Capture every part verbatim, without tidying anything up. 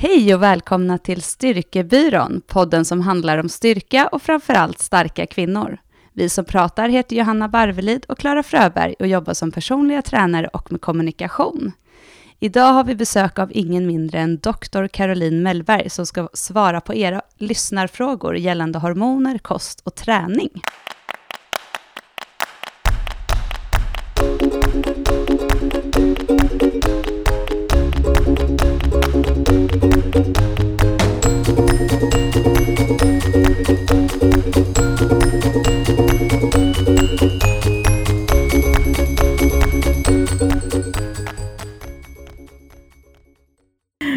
Hej och välkomna till Styrkebyrån, podden som handlar om styrka och framförallt starka kvinnor. Vi som pratar heter Johanna Barvelid och Clara Fröberg och jobbar som personliga tränare och med kommunikation. Idag har vi besök av ingen mindre än doktor Caroline Mellberg som ska svara på era lyssnarfrågor gällande hormoner, kost och träning.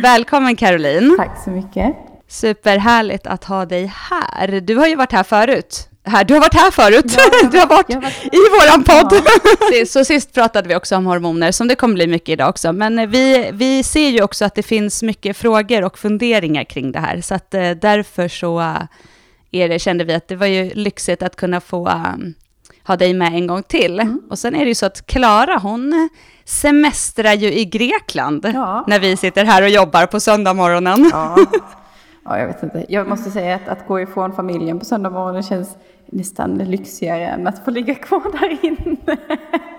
Välkommen Caroline. Tack så mycket. Superhärligt att ha dig här. Du har ju varit här förut. Här, du har varit här förut. Ja, varit, du har varit, har varit i våran podd. Ja. Så sist pratade vi också om hormoner som det kommer bli mycket idag också. Men vi, vi ser ju också att det finns mycket frågor och funderingar kring det här. Så att därför så är det, kände vi att det var ju lyxigt att kunna få um, ha dig med en gång till. Mm. Och sen är det ju så att Clara hon semestrar ju i Grekland ja. När vi sitter här och jobbar på söndag morgonen. Ja. Ja, jag vet inte. Jag måste säga att att gå ifrån familjen på söndag morgonen känns nästan lyxigare än att få ligga kvar där inne.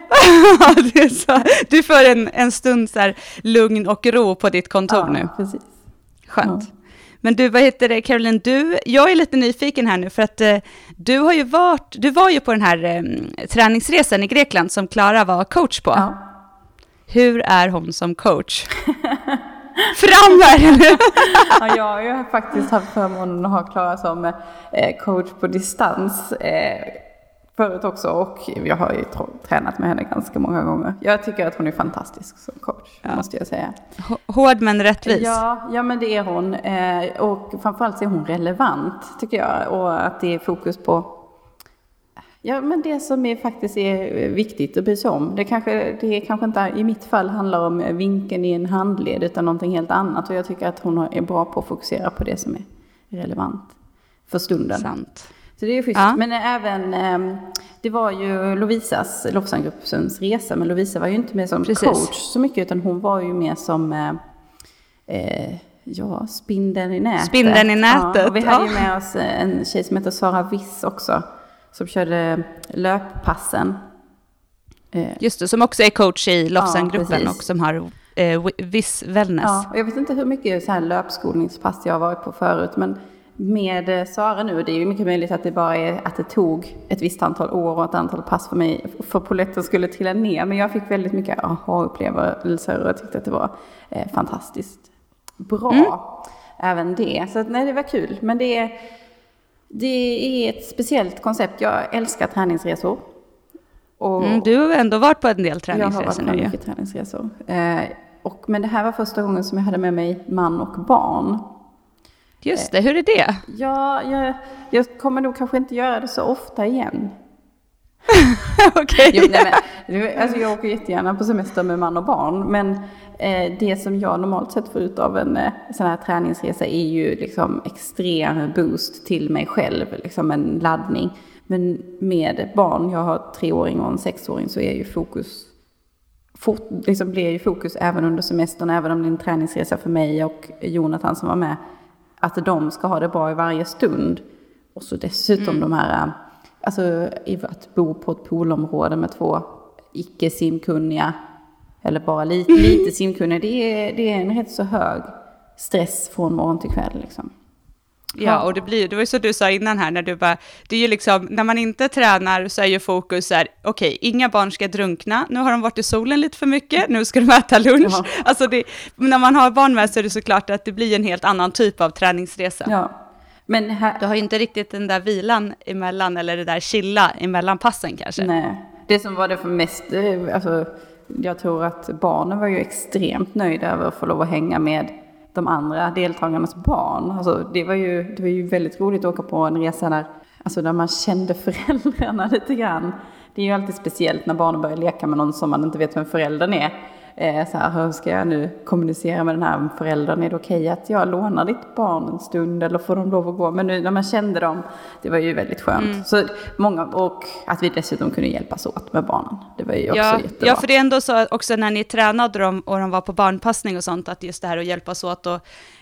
Ja, det är så. Du får en, en stund så här lugn och ro på ditt kontor ja, nu. Precis. Skönt. Ja. Men du, vad heter det Caroline? Du, jag är lite nyfiken här nu för att eh, du har ju varit, du var ju på den här eh, träningsresan i Grekland som Clara var coach på. Ja. Hur är hon som coach? Fram där nu! Ja, jag har faktiskt haft förmånen att ha Clara som eh, coach på distans eh, förut också och jag har ju tränat med henne ganska många gånger. Jag tycker att hon är fantastisk som coach, ja. Måste jag säga. Hård men rättvis. Ja, ja men det är hon. Eh, och framförallt är hon relevant tycker jag. Och att det är fokus på ja, men det som är faktiskt är viktigt att bry sig om. Det kanske, det kanske inte i mitt fall handlar om vinkeln i en handled utan någonting helt annat. Och jag tycker att hon är bra på att fokusera på det som är relevant för stunden. Sant. Så det är ju schysst. Ja. Men även, det var ju Lovisas, Lovsangruppens resa. Men Lovisa var ju inte med som Precis. Coach så mycket utan hon var ju med som eh, ja, spindeln i nätet. Spindeln i nätet. Ja, och vi hade ju med oss en tjej som heter Sara Viss också. Som körde löppassen. Just det, som också är coach i Lovsangruppen ja, och som har eh, viss wellness. Ja, och jag vet inte hur mycket så här löpskolningspass jag har varit på förut. Men med Sara nu, det är ju mycket möjligt att det bara är att det tog ett visst antal år och ett antal pass för mig. För poletten skulle trilla ner. Men jag fick väldigt mycket aha-upplevelser och jag tyckte att det var eh, fantastiskt bra. Mm. Även det. Så att, nej, det var kul. Men det är... Det är ett speciellt koncept. Jag älskar träningsresor. Och mm, du har ändå varit på en del träningsresor. Jag har varit på mycket träningsresor. Eh, och, men det här var första gången som jag hade med mig man och barn. Just det, eh, hur är det? Ja, jag, jag kommer nog kanske inte göra det så ofta igen. Okej. Okay. Nej, men, alltså jag åker jättegärna på semester med man och barn. Men eh, det som jag normalt sett får ut av en eh, sån här träningsresa är ju liksom extrem boost till mig själv. Liksom en laddning. Men med barn, jag har treåring och en sexåring så är ju fokus fort, liksom blir ju fokus även under semestern. Även om det är en träningsresa för mig och Jonathan som var med. Att de ska ha det bra i varje stund. Och så dessutom mm. de här... Alltså att bo på ett poolområde med två icke-simkunniga eller bara lite, lite simkunniga. Det är, det är en rätt så hög stress från morgon till kväll liksom. Ja, och det blir det var ju så du sa innan här när du bara, det är ju liksom när man inte tränar så är ju fokus så här, okej, okay, inga barn ska drunkna. Nu har de varit i solen lite för mycket. Nu ska de äta lunch. Ja. Alltså det, när man har barn med så är det såklart att det blir en helt annan typ av träningsresa. Ja. Men här, du har ju inte riktigt den där vilan emellan eller det där chilla emellan passen kanske. Nej, det som var det för mest, alltså, jag tror att barnen var ju extremt nöjda över att få lov att hänga med de andra deltagarnas barn. Alltså, det, var ju, det var ju väldigt roligt att åka på en resa där, alltså, där man kände föräldrarna lite grann. Det är ju alltid speciellt när barnen börjar leka med någon som man inte vet vem föräldern är. Eh, så här, hur ska jag nu kommunicera med den här föräldern? Är det okej att jag lånar ditt barn en stund eller får de lov att gå? Men nu när man kände dem, det var ju väldigt skönt. Mm. Så många, och att vi dessutom kunde hjälpas åt med barnen, det var ju också ja, jättebra. Ja, för det är ändå så också när ni tränade dem och de var på barnpassning och sånt, att just det här att hjälpas åt och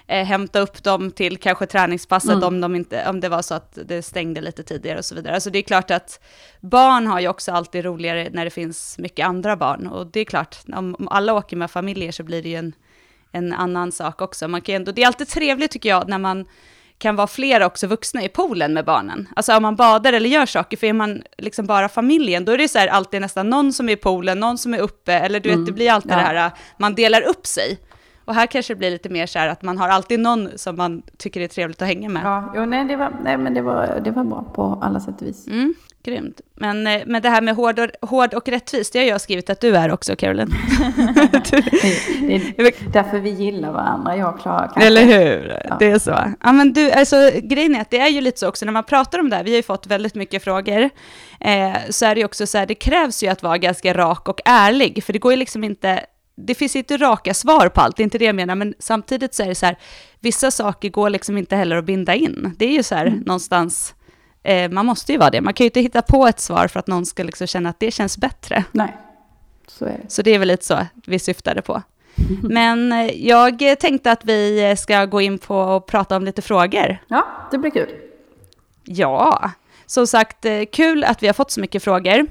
eh, hämta upp dem till kanske träningspasset mm. om, de inte, om det var så att det stängde lite tidigare och så vidare. Så alltså det är klart att barn har ju också alltid roligare när det finns mycket andra barn, och det är klart, om, om alla åker med familjer så blir det ju en, en annan sak också. Man kan ändå, det är alltid trevligt tycker jag när man kan vara flera också vuxna i poolen med barnen. Alltså om man badar eller gör saker, för är man liksom bara familjen, då är det så här alltid nästan någon som är i poolen, någon som är uppe, eller du vet, mm. det blir alltid ja. det här, man delar upp sig. Och här kanske det blir lite mer så här att man har alltid någon som man tycker är trevligt att hänga med. Ja, jo, nej, det var, nej, men det var, det var bra på alla sätt och vis. Mm, grymt. Men, men det här med hård och, hård och rättvis, det har jag skrivit att du är också, Caroline. du, det är därför vi gillar varandra, jag och Clara. Kanske. Eller hur? Ja. Det är så. Ja, men du, alltså, grejen är att det är ju lite så också när man pratar om det här, vi har ju fått väldigt mycket frågor, eh, så är det ju också så här, det krävs ju att vara ganska rak och ärlig, för det går ju liksom inte... Det finns inte raka svar på allt, det är inte det jag menar, men samtidigt så är det så här, vissa saker går liksom inte heller att binda in. Det är ju så här mm. någonstans, eh, man måste ju vara det. Man kan ju inte hitta på ett svar för att någon ska liksom känna att det känns bättre. Nej, så är det. Så det är väl lite så vi syftade på. Men jag tänkte att vi ska gå in på och prata om lite frågor. Ja, det blir kul. Ja, som sagt, kul att vi har fått så mycket frågor.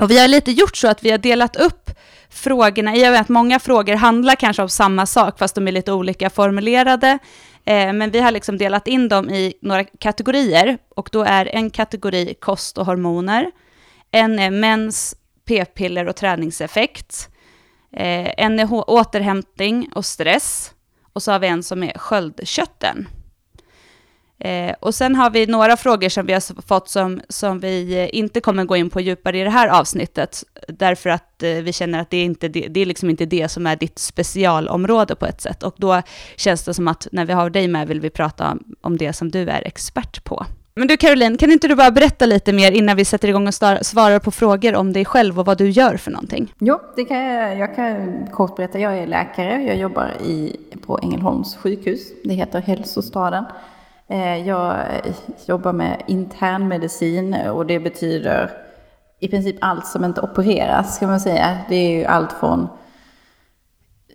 Och vi har lite gjort så att vi har delat upp frågorna, i och med att många frågor handlar kanske om samma sak fast de är lite olika formulerade, eh, men vi har liksom delat in dem i några kategorier, och då är en kategori kost och hormoner, en är mens, p-piller och träningseffekt, eh, en är h- återhämtning och stress, och så har vi en som är sköldkörteln. Eh, och sen har vi några frågor som vi har fått som, som vi inte kommer gå in på djupare i det här avsnittet, därför att eh, vi känner att det är, inte, det, det är liksom inte det som är ditt specialområde på ett sätt, och då känns det som att när vi har dig med vill vi prata om, om det som du är expert på. Men du Caroline, kan inte du bara berätta lite mer innan vi sätter igång och star- svarar på frågor om dig själv och vad du gör för någonting? Jo, det kan jag, jag kan kort berätta. Jag är läkare, jag jobbar i, på Ängelholms sjukhus, det heter Hälsostaden. Jag jobbar med internmedicin, och det betyder i princip allt som inte opereras, ska man säga. Det är ju allt från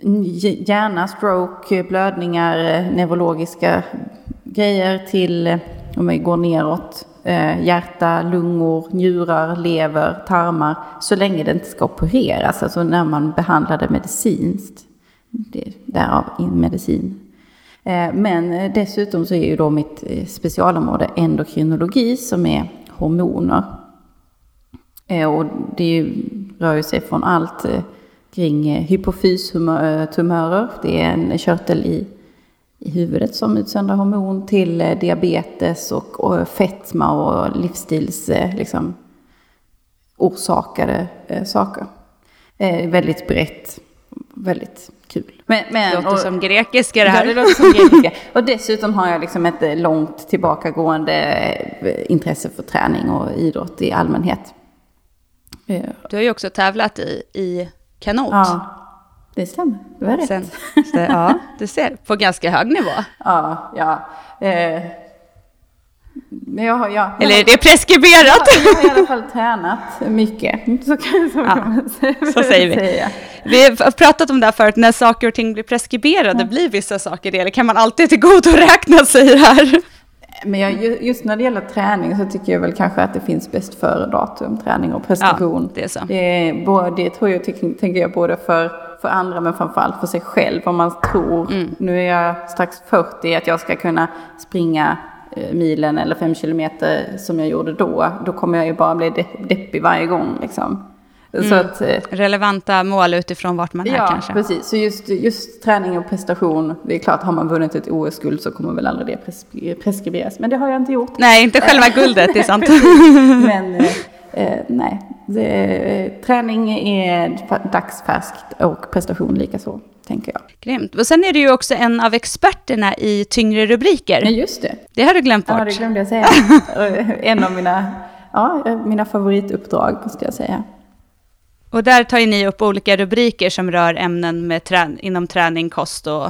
hjärna, stroke, blödningar, neurologiska grejer till, om vi går neråt, hjärta, lungor, njurar, lever, tarmar, så länge det inte ska opereras. Alltså när man behandlar det medicinskt, det är därav medicin. Men dessutom så är ju då mitt specialområde endokrinologi, som är hormoner. Och det rör ju sig från allt kring hypofystumörer, det är en körtel i, i huvudet som utsöndrar hormon, till diabetes och, och fetma och livsstils liksom, orsakade saker. Väldigt brett, väldigt kul. Men, men, det låter och, som grekiska det här. Ja, det låter som grekiska. Och dessutom har jag liksom ett långt tillbakagående intresse för träning och idrott i allmänhet. Du har ju också tävlat i, i kanot. Ja, det stämmer. Det var rätt. Sen, så, ja, du ser, på ganska hög nivå. Ja, ja. Eh, men jag har, ja, eller är det preskriberat? Ja, jag har i alla fall tränat mycket. Så, kan, så, kan ja, man, så säger vi. Säga. Vi har pratat om det här förut, när saker och ting blir preskriberade, ja. blir vissa saker det. Eller kan man alltid till god och räkna sig här? Men jag, just när det gäller träning så tycker jag väl kanske att det finns bäst före datum, träning och prestation. Ja, det är så. Det, är, det tror jag, tänker jag, både för, för andra men framförallt för sig själv. Om man tror, mm. nu är jag strax fyrtio, att jag ska kunna springa milen eller fem kilometer som jag gjorde då, då kommer jag ju bara bli deppig varje gång liksom. Mm. Så att, relevanta mål utifrån vart man är, ja, kanske. Ja, precis. Så just, just träning och prestation, det är klart, har man vunnit ett O S-guld så kommer väl aldrig det pres- preskriberas. Men det har jag inte gjort. Nej, inte själva guldet, det är sant. Men eh, nej, det, träning är dagsfärskt och prestation lika så, tänker jag. Grymt. Och sen är du ju också en av experterna i Tyngre Rubriker. Ja, just det. Det har du glömt bort. Ja, det glömde jag säga. En av mina, ja, mina favorituppdrag, måste jag säga. Och där tar ju ni upp olika rubriker som rör ämnen med trä- inom träning, kost och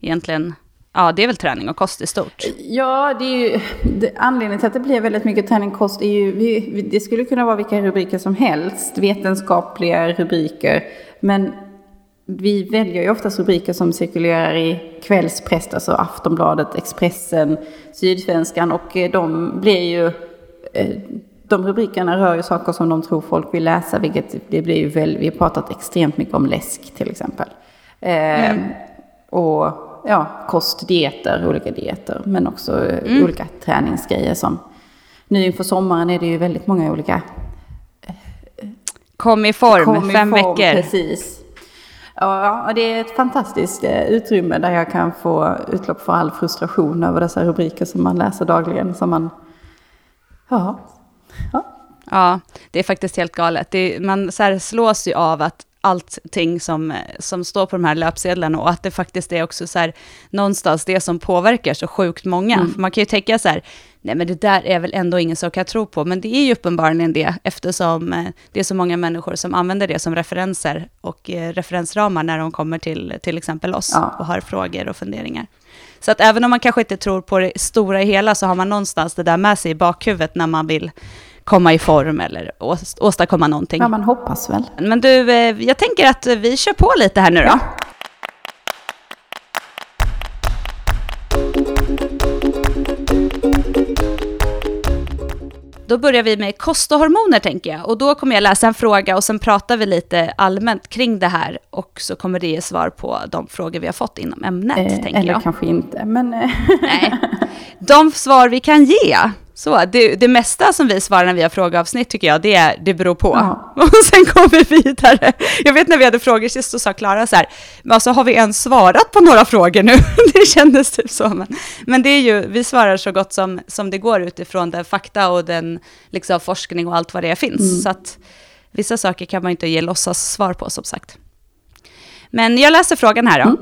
egentligen... Ja, det är väl träning och kost i stort. Ja, det är ju, det, anledningen till att det blir väldigt mycket träning och kost är ju, vi, det skulle kunna vara vilka rubriker som helst, vetenskapliga rubriker. Men vi väljer ju oftast rubriker som cirkulerar i kvällspress, alltså Aftonbladet, Expressen, Sydsvenskan, och de blir ju, de rubrikerna rör ju saker som de tror folk vill läsa, vilket det blir ju väl, vi har pratat extremt mycket om läsk till exempel. Mm. Eh, och ja, kostdieter, olika dieter, men också mm. olika träningsgrejer. Som nu inför sommaren är det ju väldigt många olika. Kom i form, Kom i fem form, veckor. Precis. Ja, det är ett fantastiskt utrymme där jag kan få utlopp för all frustration över dessa rubriker som man läser dagligen. Som man... ja. Ja. ja, det är faktiskt helt galet. Det, man så här slås ju av att allting som, som står på de här löpsedlarna, och att det faktiskt är också så här, någonstans det som påverkar så sjukt många. Mm. För man kan ju tänka så här, nej men det där är väl ändå ingen som kan tro på, men det är ju uppenbarligen det, eftersom det är så många människor som använder det som referenser och eh, referensramar när de kommer till till exempel oss ja. och har frågor och funderingar. Så att även om man kanske inte tror på det stora i hela, så har man någonstans det där med sig i bakhuvudet när man vill komma i form eller åstadkomma någonting. Ja, man hoppas väl. Men du, jag tänker att vi kör på lite här nu då. Ja. Då börjar vi med kost och hormoner, tänker jag. Och då kommer jag läsa en fråga och sen pratar vi lite allmänt kring det här. Och så kommer det ge svar på de frågor vi har fått inom ämnet, eh, tänker eller jag. Eller kanske inte, men... Nej, de svar vi kan ge... Så det, det mesta som vi svarar när vi har frågeavsnitt, tycker jag, det, är, det beror på. Ja. Och sen går vi vidare. Jag vet när vi hade frågor sist så sa Clara så här, men alltså har vi ens svarat på några frågor nu? Det kändes typ så. Men, men det är ju, vi svarar så gott som, som det går utifrån den fakta och den liksom, forskning och allt vad det finns. Mm. Så att vissa saker kan man inte ge låtsas svar på, som sagt. Men jag läser frågan här då. Mm.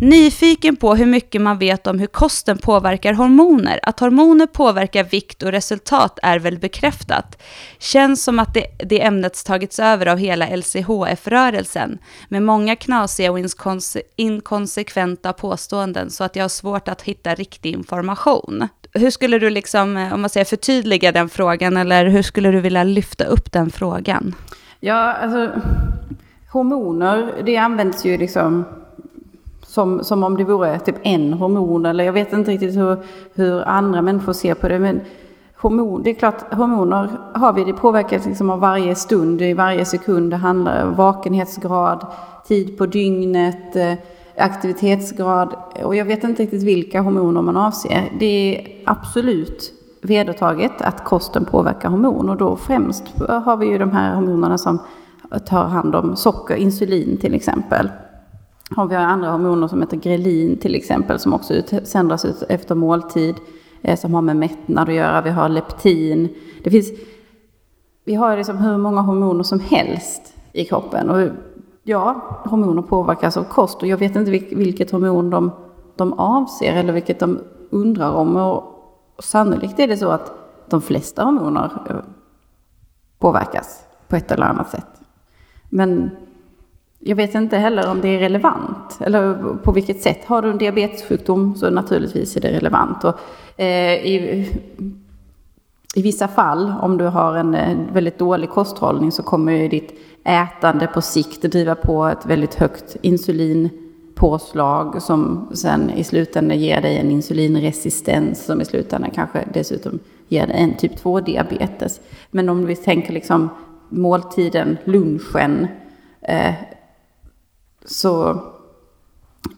Nyfiken på hur mycket man vet om hur kosten påverkar hormoner. Att hormoner påverkar vikt och resultat är väl bekräftat. Känns som att det, det ämnet tagits över av hela L C H F-rörelsen. Med många knasiga och inkonse- inkonsekventa påståenden, så att jag har svårt att hitta riktig information. Hur skulle du liksom, om man säger, förtydliga den frågan, eller hur skulle du vilja lyfta upp den frågan? Ja, alltså hormoner, det används ju liksom... Som, som om det vore typ en hormon, eller jag vet inte riktigt hur, hur andra människor ser på det, men hormon, det är klart, hormoner har vi, det påverkas liksom av varje stund, i varje sekund. Det handlar om vakenhetsgrad, tid på dygnet, aktivitetsgrad, och jag vet inte riktigt vilka hormoner man avser. Det är absolut vedertaget att kosten påverkar hormoner, och då främst har vi ju de här hormonerna som tar hand om socker, insulin till exempel. Och vi har andra hormoner som heter grelin till exempel, som också utsöndras ut efter måltid, eh, som har med mättnad att göra. Vi har leptin. Det finns, vi har liksom hur många hormoner som helst i kroppen. Och ja, hormoner påverkas av kost, och jag vet inte vilket hormon de, de avser eller vilket de undrar om. Och sannolikt är det så att de flesta hormoner påverkas på ett eller annat sätt. Men... jag vet inte heller om det är relevant, eller på vilket sätt. Har du en diabetessjukdom så naturligtvis är det relevant. Och, eh, i, I vissa fall, om du har en väldigt dålig kosthållning, så kommer ju ditt ätande på sikt driva på ett väldigt högt insulinpåslag, som sen i slutändan ger dig en insulinresistens, som i slutändan kanske dessutom ger dig en typ två diabetes. Men om vi tänker liksom måltiden, lunchen, eh, så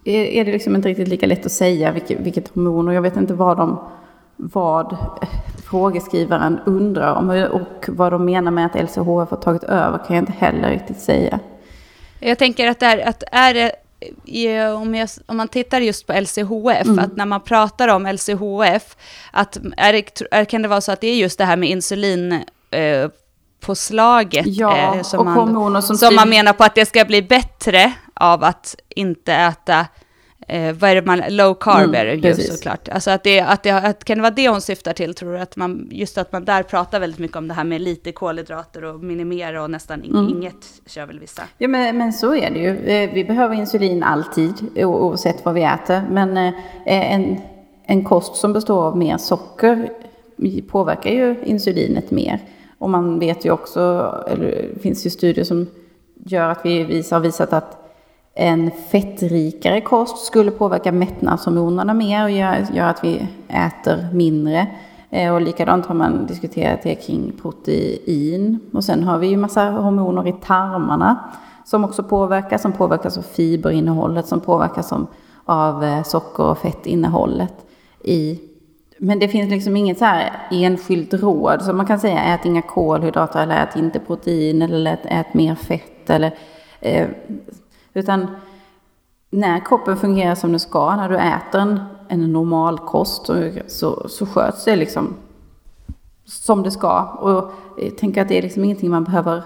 är det liksom inte riktigt lika lätt att säga vilket, vilket hormon, och jag vet inte vad de vad frågeskrivaren undrar om, och vad de menar med att L C H F har tagit över kan jag inte heller riktigt säga. Jag tänker att, där, att är det, om, jag, om man tittar just på L C H F, mm. att när man pratar om L C H F, att är, är, kan det vara så att det är just det här med insulin eh, på slaget, ja, eh, som, man, som, som man menar på att det ska bli bättre av att inte äta Eh, vad är det man, low carb är det mm, ju såklart. Alltså att det, att det, att, kan det vara det hon syftar till, tror du? Att man, just att man där pratar väldigt mycket om det här med lite kolhydrater och minimera och nästan in, mm. inget, kör väl vissa. Ja, men, men så är det ju. Vi behöver insulin alltid, oavsett vad vi äter. Men eh, en, en kost som består av mer socker påverkar ju insulinet mer. Och man vet ju också, eller det finns ju studier som gör att vi visar, har visat att en fettrikare kost skulle påverka mättnadshormonerna mer och gör, gör att vi äter mindre. Eh, och likadant har man diskuterat det kring protein. Och sen har vi ju massa hormoner i tarmarna som också påverkas. Som påverkas av fiberinnehållet, som påverkas som, av socker- och fettinnehållet. I. Men det finns liksom inget så här enskilt råd. Så man kan säga ät inga kolhydrater eller ät inte protein eller ät, ät mer fett eller... Eh, Utan när kroppen fungerar som den ska, när du äter en, en normal kost så, så sköts det liksom som det ska. Och jag tänker att det är liksom ingenting man behöver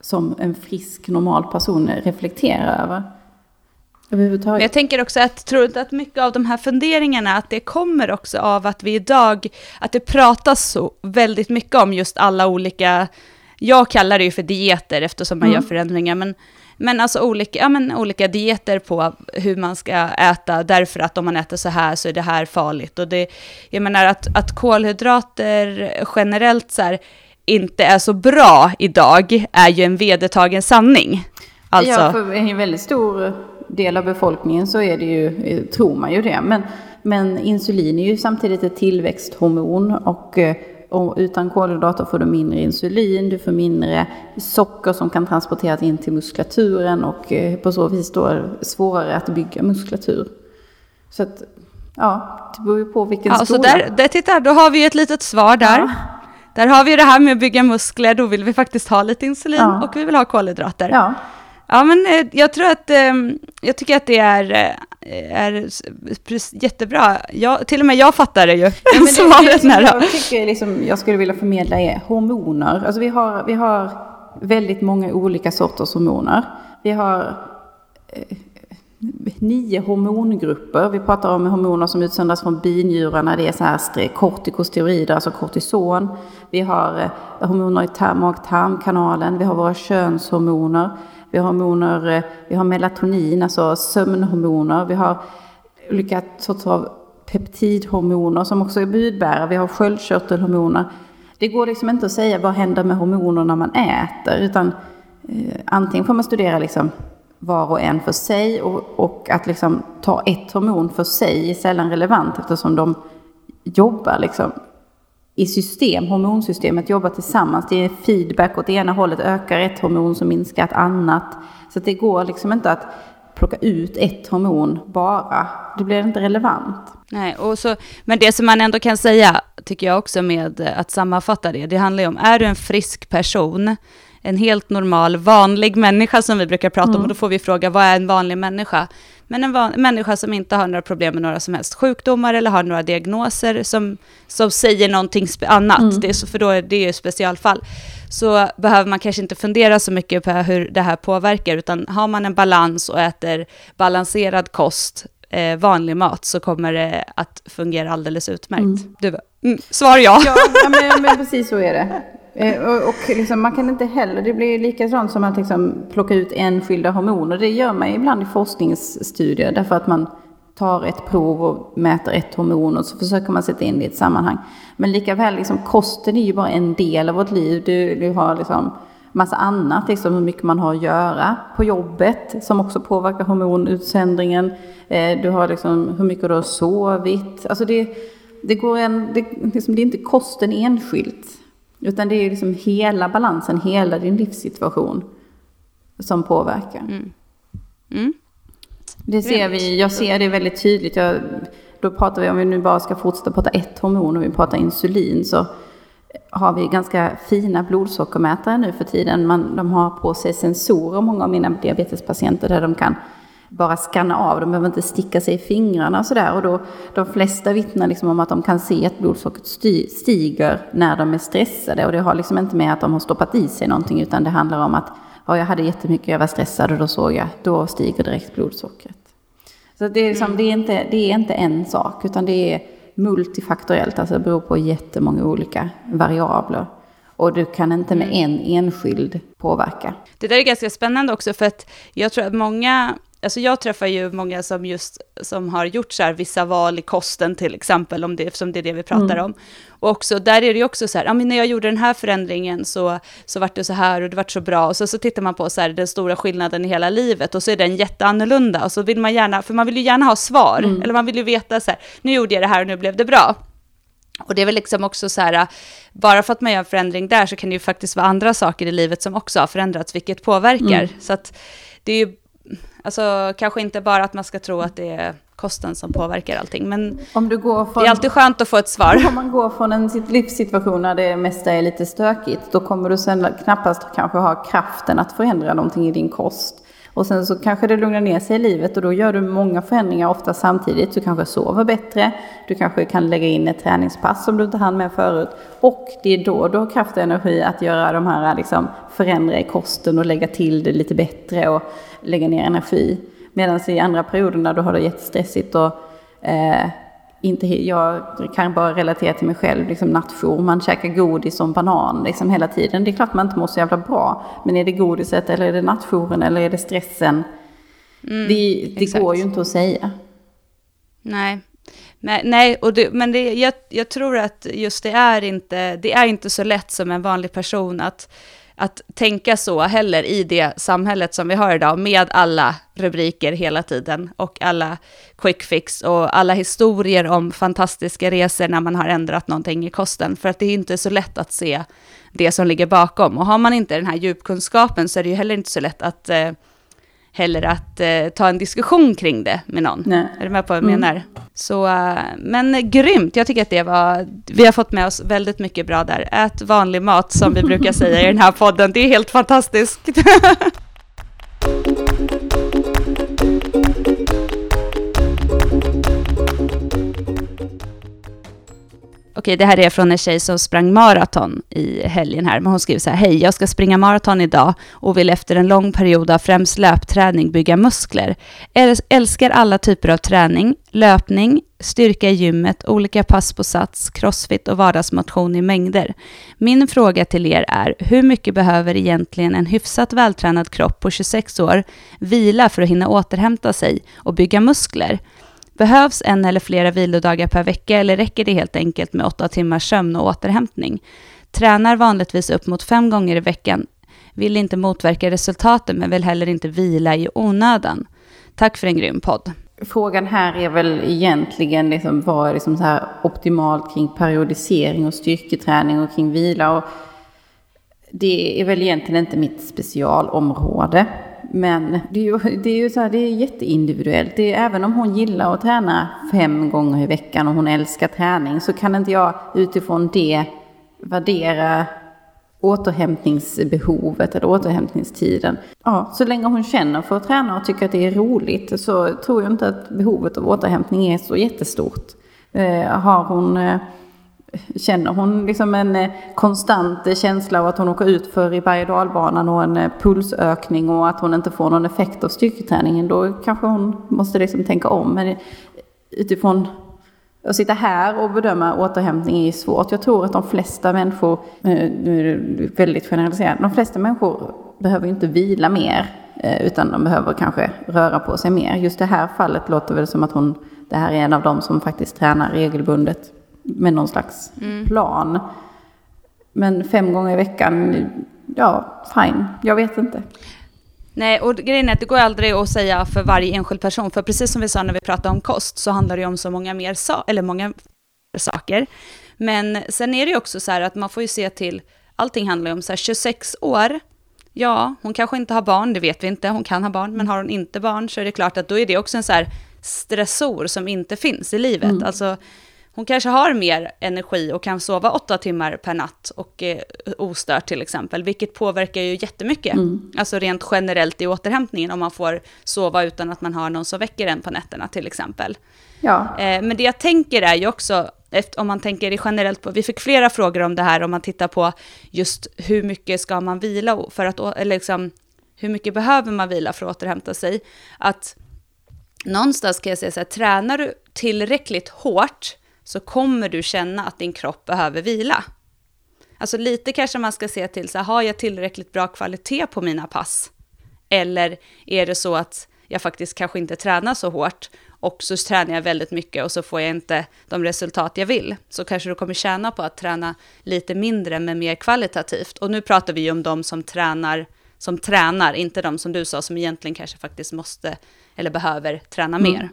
som en frisk, normal person reflektera över. Jag tänker också att, tror inte att mycket av de här funderingarna att det kommer också av att vi idag, att det pratas så väldigt mycket om just alla olika, jag kallar det ju för dieter eftersom man mm. gör förändringar, men Men alltså olika, ja, men olika dieter på hur man ska äta, därför att om man äter så här så är det här farligt. Och det, jag menar att, att kolhydrater generellt så här, inte är så bra idag är ju en vedertagen sanning. Alltså, ja, för en väldigt stor del av befolkningen så är det ju, tror man ju det. Men, men insulin är ju samtidigt ett tillväxthormon och... Och utan kolhydrater får du mindre insulin, du får mindre socker som kan transporteras in till muskulaturen och på så vis då är det svårare att bygga muskulatur. Så att, ja, det beror ju på vilken ja, skola. Så där, där, titta, då har vi ett litet svar där. Ja. Där har vi det här med att bygga muskler, då vill vi faktiskt ha lite insulin ja. och vi vill ha kolhydrater. Ja. Ja, men jag tror att jag tycker att det är, är jättebra. Jag, till och med jag fattar det ju. Ja, men det, det, det, det, jag, tycker liksom, jag skulle vilja förmedla är hormoner. Alltså vi, har, vi har väldigt många olika sorters hormoner. Vi har eh, nio hormongrupper. Vi pratar om hormoner som utsöndras från binjurarna. Det är så här kortikosteroider, alltså kortison. Vi har eh, hormoner i tarm- och tarmkanalen. Vi har våra könshormoner. Vi har hormoner, vi har melatonin, alltså sömnhormoner. Vi har olika sorts av peptidhormoner som också är budbärare. Vi har sköldkörtelhormoner. Det går liksom inte att säga vad händer med hormoner när man äter. Utan eh, antingen får man studera liksom var och en för sig. Och, och att liksom ta ett hormon för sig är sällan relevant. Eftersom de jobbar liksom i system, hormonsystemet jobbar tillsammans. Det är feedback åt det ena hållet, ökar ett hormon som minskar ett annat. Så att det går liksom inte att plocka ut ett hormon bara. Det blir inte relevant. Nej, och så, men det som man ändå kan säga, tycker jag också med att sammanfatta det, det handlar ju om, är du en frisk person, en helt normal, vanlig människa som vi brukar prata mm. om, och då får vi fråga, vad är en vanlig människa? Men en van- människa som inte har några problem med några som helst sjukdomar eller har några diagnoser som, som säger någonting spe- annat, mm. det är så, för då är det ju specialfall, så behöver man kanske inte fundera så mycket på hur det här påverkar, utan har man en balans och äter balanserad kost, eh, vanlig mat, så kommer det att fungera alldeles utmärkt. Mm. Du, mm, svar ja. Ja, men, men precis så är det. Och, och liksom, man kan inte heller, det blir ju likadant som att liksom plocka ut enskilda hormoner. Det gör man ibland i forskningsstudier, därför att man tar ett prov och mäter ett hormon och så försöker man sätta in det i ett sammanhang. Men likaväl, liksom, kosten är ju bara en del av vårt liv. Du, du har liksom massa annat, liksom, hur mycket man har att göra på jobbet som också påverkar hormonutsändringen. Du har liksom hur mycket du har sovit. Alltså det, det, går en, det, liksom, det är inte kosten enskilt. Utan det är liksom hela balansen, hela din livssituation som påverkar. Mm. Mm. Det ser vi, jag ser det väldigt tydligt. Jag, då pratar vi, om vi nu bara ska fortsätta prata ett hormon och vi pratar insulin, så har vi ganska fina blodsockermätare nu för tiden. Man, de har på sig sensorer, många av mina diabetespatienter, där de kan bara skanna av. De behöver inte sticka sig i fingrarna och sådär. Och då, de flesta vittnar liksom om att de kan se att blodsockret stiger när de är stressade. Och det har liksom inte med att de har stoppat i sig någonting, utan det handlar om att ja, jag hade jättemycket, jag var stressad och då såg jag, då stiger direkt blodsockret. Så det är, liksom, mm. det, är inte, det är inte en sak, utan det är multifaktoriellt. Alltså det beror på jättemånga olika variabler. Och du kan inte med en enskild påverka. Det där är ganska spännande också, för att jag tror att många... Alltså jag träffar ju många som just som har gjort så här vissa val i kosten till exempel, om det, som det är det vi pratar mm. om. Och också, där är det ju också så här, ja, men när jag gjorde den här förändringen så, så vart det så här och det vart så bra. Och så, så tittar man på så här, den stora skillnaden i hela livet, och så är den jätteannorlunda. Och så vill man gärna, för man vill ju gärna ha svar, mm. eller man vill ju veta så här, nu gjorde jag det här och nu blev det bra. Och det är väl liksom också så här, bara för att man gör en förändring där så kan det ju faktiskt vara andra saker i livet som också har förändrats, vilket påverkar. Mm. Så att det är ju... Alltså kanske inte bara att man ska tro att det är kosten som påverkar allting. Men om du går från, det är alltid skönt att få ett svar. Om man går från en livssituation där det mesta är lite stökigt, då kommer du sen knappast kanske ha kraften att förändra någonting i din kost. Och sen så kanske det lugnar ner sig i livet, och då gör du många förändringar ofta samtidigt. Du kanske sover bättre, du kanske kan lägga in ett träningspass som du inte hann med förut. Och det är då du har kraft och energi att göra de här, liksom, förändra i kosten och lägga till det lite bättre och lägga ner energi. Medan i andra perioderna då har det jättestressigt och... Eh, Inte, jag kan bara relatera till mig själv, liksom nattjour, man käkar godis som banan liksom hela tiden. Det är klart man inte mår så jävla bra, men är det godiset eller är det nattjouren eller är det stressen? Mm, det det går ju inte att säga. Nej, men, nej, och det, men det, jag, jag tror att just det är inte, det är inte så lätt som en vanlig person att Att tänka så heller i det samhället som vi har idag, med alla rubriker hela tiden och alla quick fix och alla historier om fantastiska resor när man har ändrat någonting i kosten. För att det är inte så lätt att se det som ligger bakom. Och har man inte den här djupkunskapen så är det ju heller inte så lätt att, eh, heller att eh, ta en diskussion kring det med någon. Nej. Är du med på vad jag menar? Mm. Så, uh, men grymt, jag tycker att det var, vi har fått med oss väldigt mycket bra där. Ät vanlig mat, som vi brukar säga i den här podden, det är helt fantastiskt. Okej, det här är från en tjej som sprang maraton i helgen här. Men hon skriver så här: hej, jag ska springa maraton idag och vill efter en lång period av främst löpträning bygga muskler. Älskar alla typer av träning, löpning, styrka i gymmet, olika pass på sats, crossfit och vardagsmotion i mängder. Min fråga till er är, hur mycket behöver egentligen en hyfsat vältränad kropp på tjugosex år vila för att hinna återhämta sig och bygga muskler? Behövs en eller flera vilodagar per vecka, eller räcker det helt enkelt med åtta timmars sömn och återhämtning? Tränar vanligtvis upp mot fem gånger i veckan. Vill inte motverka resultaten, men vill heller inte vila i onödan. Tack för en grym podd. Frågan här är väl egentligen liksom, vad är liksom så här optimalt kring periodisering och styrketräning och kring vila. Och det är väl egentligen inte mitt specialområde. Men det är ju, det är ju så här, det är jätteindividuellt. Det är, även om hon gillar att träna fem gånger i veckan och hon älskar träning, så kan inte jag utifrån det värdera återhämtningsbehovet eller återhämtningstiden. Ja, så länge hon känner för att träna och tycker att det är roligt, så tror jag inte att behovet av återhämtning är så jättestort. Eh, har hon... Eh, Känner hon liksom en konstant känsla av att hon åker ut för i berg- och dalbanan och en pulsökning och att hon inte får någon effekt av styrketräningen, då kanske hon måste liksom tänka om. Men utifrån att sitta här och bedöma återhämtning är svårt. Jag tror att de flesta människor, nu är det väldigt generaliserat, de flesta människor behöver inte vila mer, utan de behöver kanske röra på sig mer. Just det här fallet låter väl som att hon, det här är en av dem som faktiskt tränar regelbundet med någon slags mm. plan. Men fem gånger i veckan, ja, fine. Jag vet inte. Nej, och grejen är att det går aldrig att säga för varje enskild person. För precis som vi sa när vi pratade om kost, så handlar det om så många mer sa- eller många saker. Men sen är det ju också så här att man får ju se till, allting handlar om så här, tjugosex år. Ja, hon kanske inte har barn, det vet vi inte. Hon kan ha barn, men har hon inte barn så är det klart att då är det också en så här stressor som inte finns i livet. Mm. Alltså... Hon kanske har mer energi och kan sova åtta timmar per natt och eh, ostört till exempel. Vilket påverkar ju jättemycket. Mm. Alltså rent generellt i återhämtningen, om man får sova utan att man har någon som väcker en på nätterna till exempel. Ja. Eh, men det jag tänker är ju också, efter, om man tänker det generellt på, vi fick flera frågor om det här, om man tittar på just hur mycket ska man vila för att, eller liksom, hur mycket behöver man vila för att återhämta sig. Att någonstans kan jag säga så här, tränar du tillräckligt hårt så kommer du känna att din kropp behöver vila. Alltså lite kanske man ska se till så här, har jag tillräckligt bra kvalitet på mina pass? Eller är det så att jag faktiskt kanske inte tränar så hårt och så tränar jag väldigt mycket och så får jag inte de resultat jag vill. Så kanske du kommer tjäna på att träna lite mindre men mer kvalitativt. Och nu pratar vi ju om de som tränar, som tränar, inte de som du sa som egentligen kanske faktiskt måste eller behöver träna mer. Mm.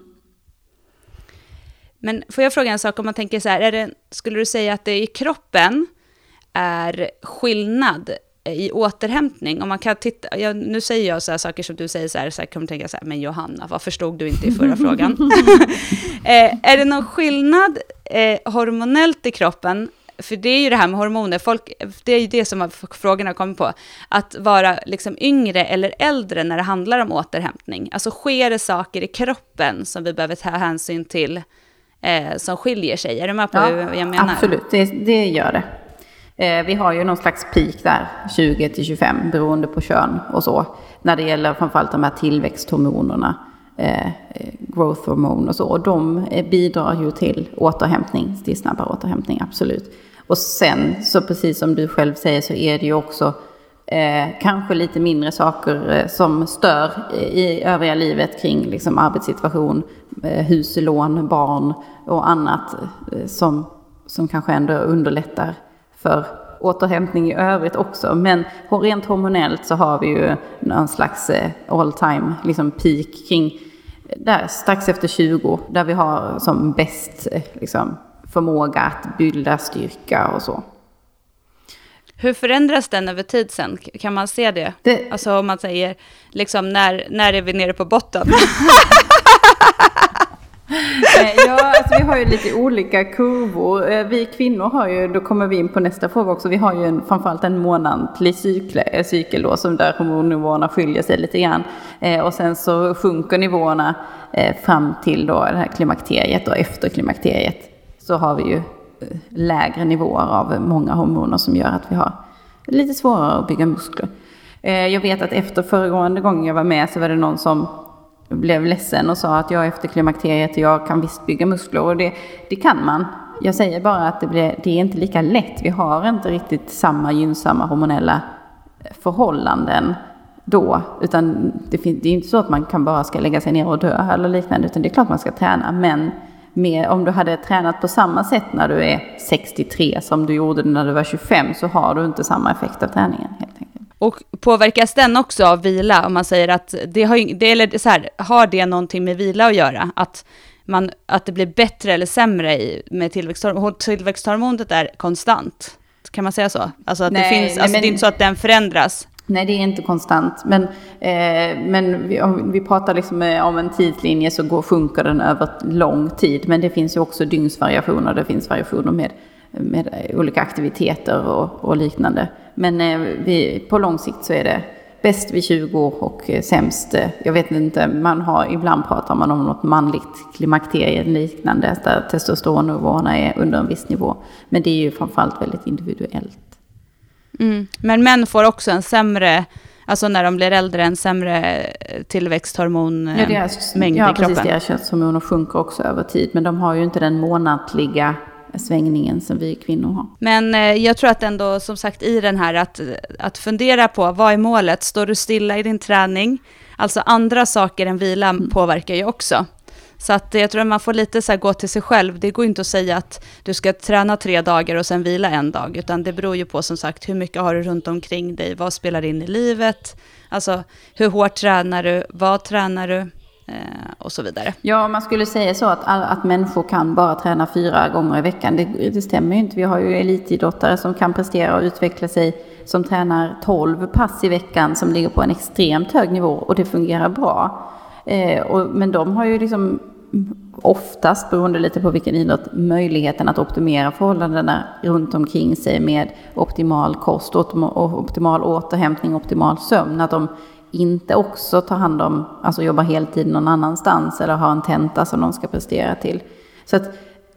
Men får jag fråga en sak om man tänker så här, är det, skulle du säga att det i kroppen är skillnad i återhämtning? Om man kan titta, ja, nu säger jag så här saker som du säger så här, så här kommer tänka så här, men Johanna, vad förstod du inte i förra frågan? eh, är det någon skillnad eh, hormonellt i kroppen? För det är ju det här med hormoner, folk, det är ju det som frågorna kommer på, att vara liksom yngre eller äldre när det handlar om återhämtning. Alltså sker det saker i kroppen som vi behöver ta hänsyn till eh, som skiljer sig? Är du med på ja, vad jag menar? Absolut, det, det gör det. Vi har ju någon slags peak där, tjugo till tjugofem, beroende på kön och så. När det gäller framförallt de här tillväxthormonerna, eh, growth-hormon och så. Och de bidrar ju till återhämtning, till snabbare återhämtning, absolut. Och sen, så precis som du själv säger, så är det ju också eh, kanske lite mindre saker som stör i övriga livet kring liksom, arbetssituation, eh, huslån, barn och annat eh, som, som kanske ändå underlättar för återhämtning i övrigt också. Men rent hormonellt så har vi ju någon slags all time liksom peak kring där, strax efter tjugo. Där vi har som bäst liksom, förmåga att bilda styrka och så. Hur förändras den över tid sen? Kan man se det? det... Alltså om man säger liksom, när, när är vi nere på botten? Ja, alltså vi har ju lite olika kurvor. Vi kvinnor har ju, då kommer vi in på nästa fråga också, vi har ju en, framförallt en månatlig cykel, cykel då, som där hormonnivåerna skiljer sig lite grann. Eh, och sen så sjunker nivåerna eh, fram till då det här klimakteriet och efter klimakteriet så har vi ju lägre nivåer av många hormoner som gör att vi har lite svårare att bygga muskler. Eh, jag vet att efter föregående gång jag var med så var det någon som blev ledsen och sa att jag efter klimakteriet jag kan visst bygga muskler och det, det kan man. Jag säger bara att det, blir, det är inte lika lätt. Vi har inte riktigt samma gynnsamma hormonella förhållanden då, utan det, det är inte så att man kan bara ska lägga sig ner och dö eller liknande, utan det är klart man ska träna, men med, om du hade tränat på samma sätt när du är sextiotre som du gjorde när du var tjugofem så har du inte samma effekt av träningen helt enkelt. Och påverkas den också av vila om man säger att det har, det, eller så här, har det någonting med vila att göra? Att, man, att det blir bättre eller sämre i, med tillväxthormon, tillväxthormonet är konstant. Kan man säga så? Alltså att nej, det finns, nej, alltså men, det är inte så att den förändras. Nej, det är inte konstant. Men, eh, men vi, om vi pratar liksom om en tidslinje så går, sjunker den över lång tid. Men det finns ju också dygnsvariationer. Det finns variationer med, med olika aktiviteter och, och liknande. Men vi, på lång sikt så är det bäst vid tjugo år och sämst, jag vet inte, man har, ibland pratar man om något manligt klimakterie liknande där testosteronnivåerna är under en viss nivå. Men det är ju framförallt väldigt individuellt. Mm. Men män får också en sämre, alltså när de blir äldre, en sämre tillväxthormonmängd ja, i ja, kroppen. Ja, precis, deras könshormoner sjunker också över tid, men de har ju inte den månatliga svängningen som vi kvinnor har. Men eh, jag tror att ändå som sagt i den här att, att fundera på vad är målet? Står du stilla i din träning? Alltså andra saker än vila mm. påverkar ju också. Så att jag tror att man får lite så här gå till sig själv. Det går inte att säga att du ska träna tre dagar och sen vila en dag, utan det beror ju på som sagt hur mycket har du runt omkring dig? Vad spelar in i livet? Alltså hur hårt tränar du? Vad tränar du? Och så vidare. Ja, man skulle säga så att, att människor kan bara träna fyra gånger i veckan. Det, det stämmer ju inte. Vi har ju elitidrottare som kan prestera och utveckla sig som tränar tolv pass i veckan som ligger på en extremt hög nivå och det fungerar bra. Eh, och, men de har ju liksom oftast, beroende lite på vilken idrott, möjligheten att optimera förhållandena runt omkring sig med optimal kost, optimal återhämtning, optimal sömn. Att de inte också ta hand om, alltså jobba heltid någon annanstans eller ha en tenta som de ska prestera till. Så att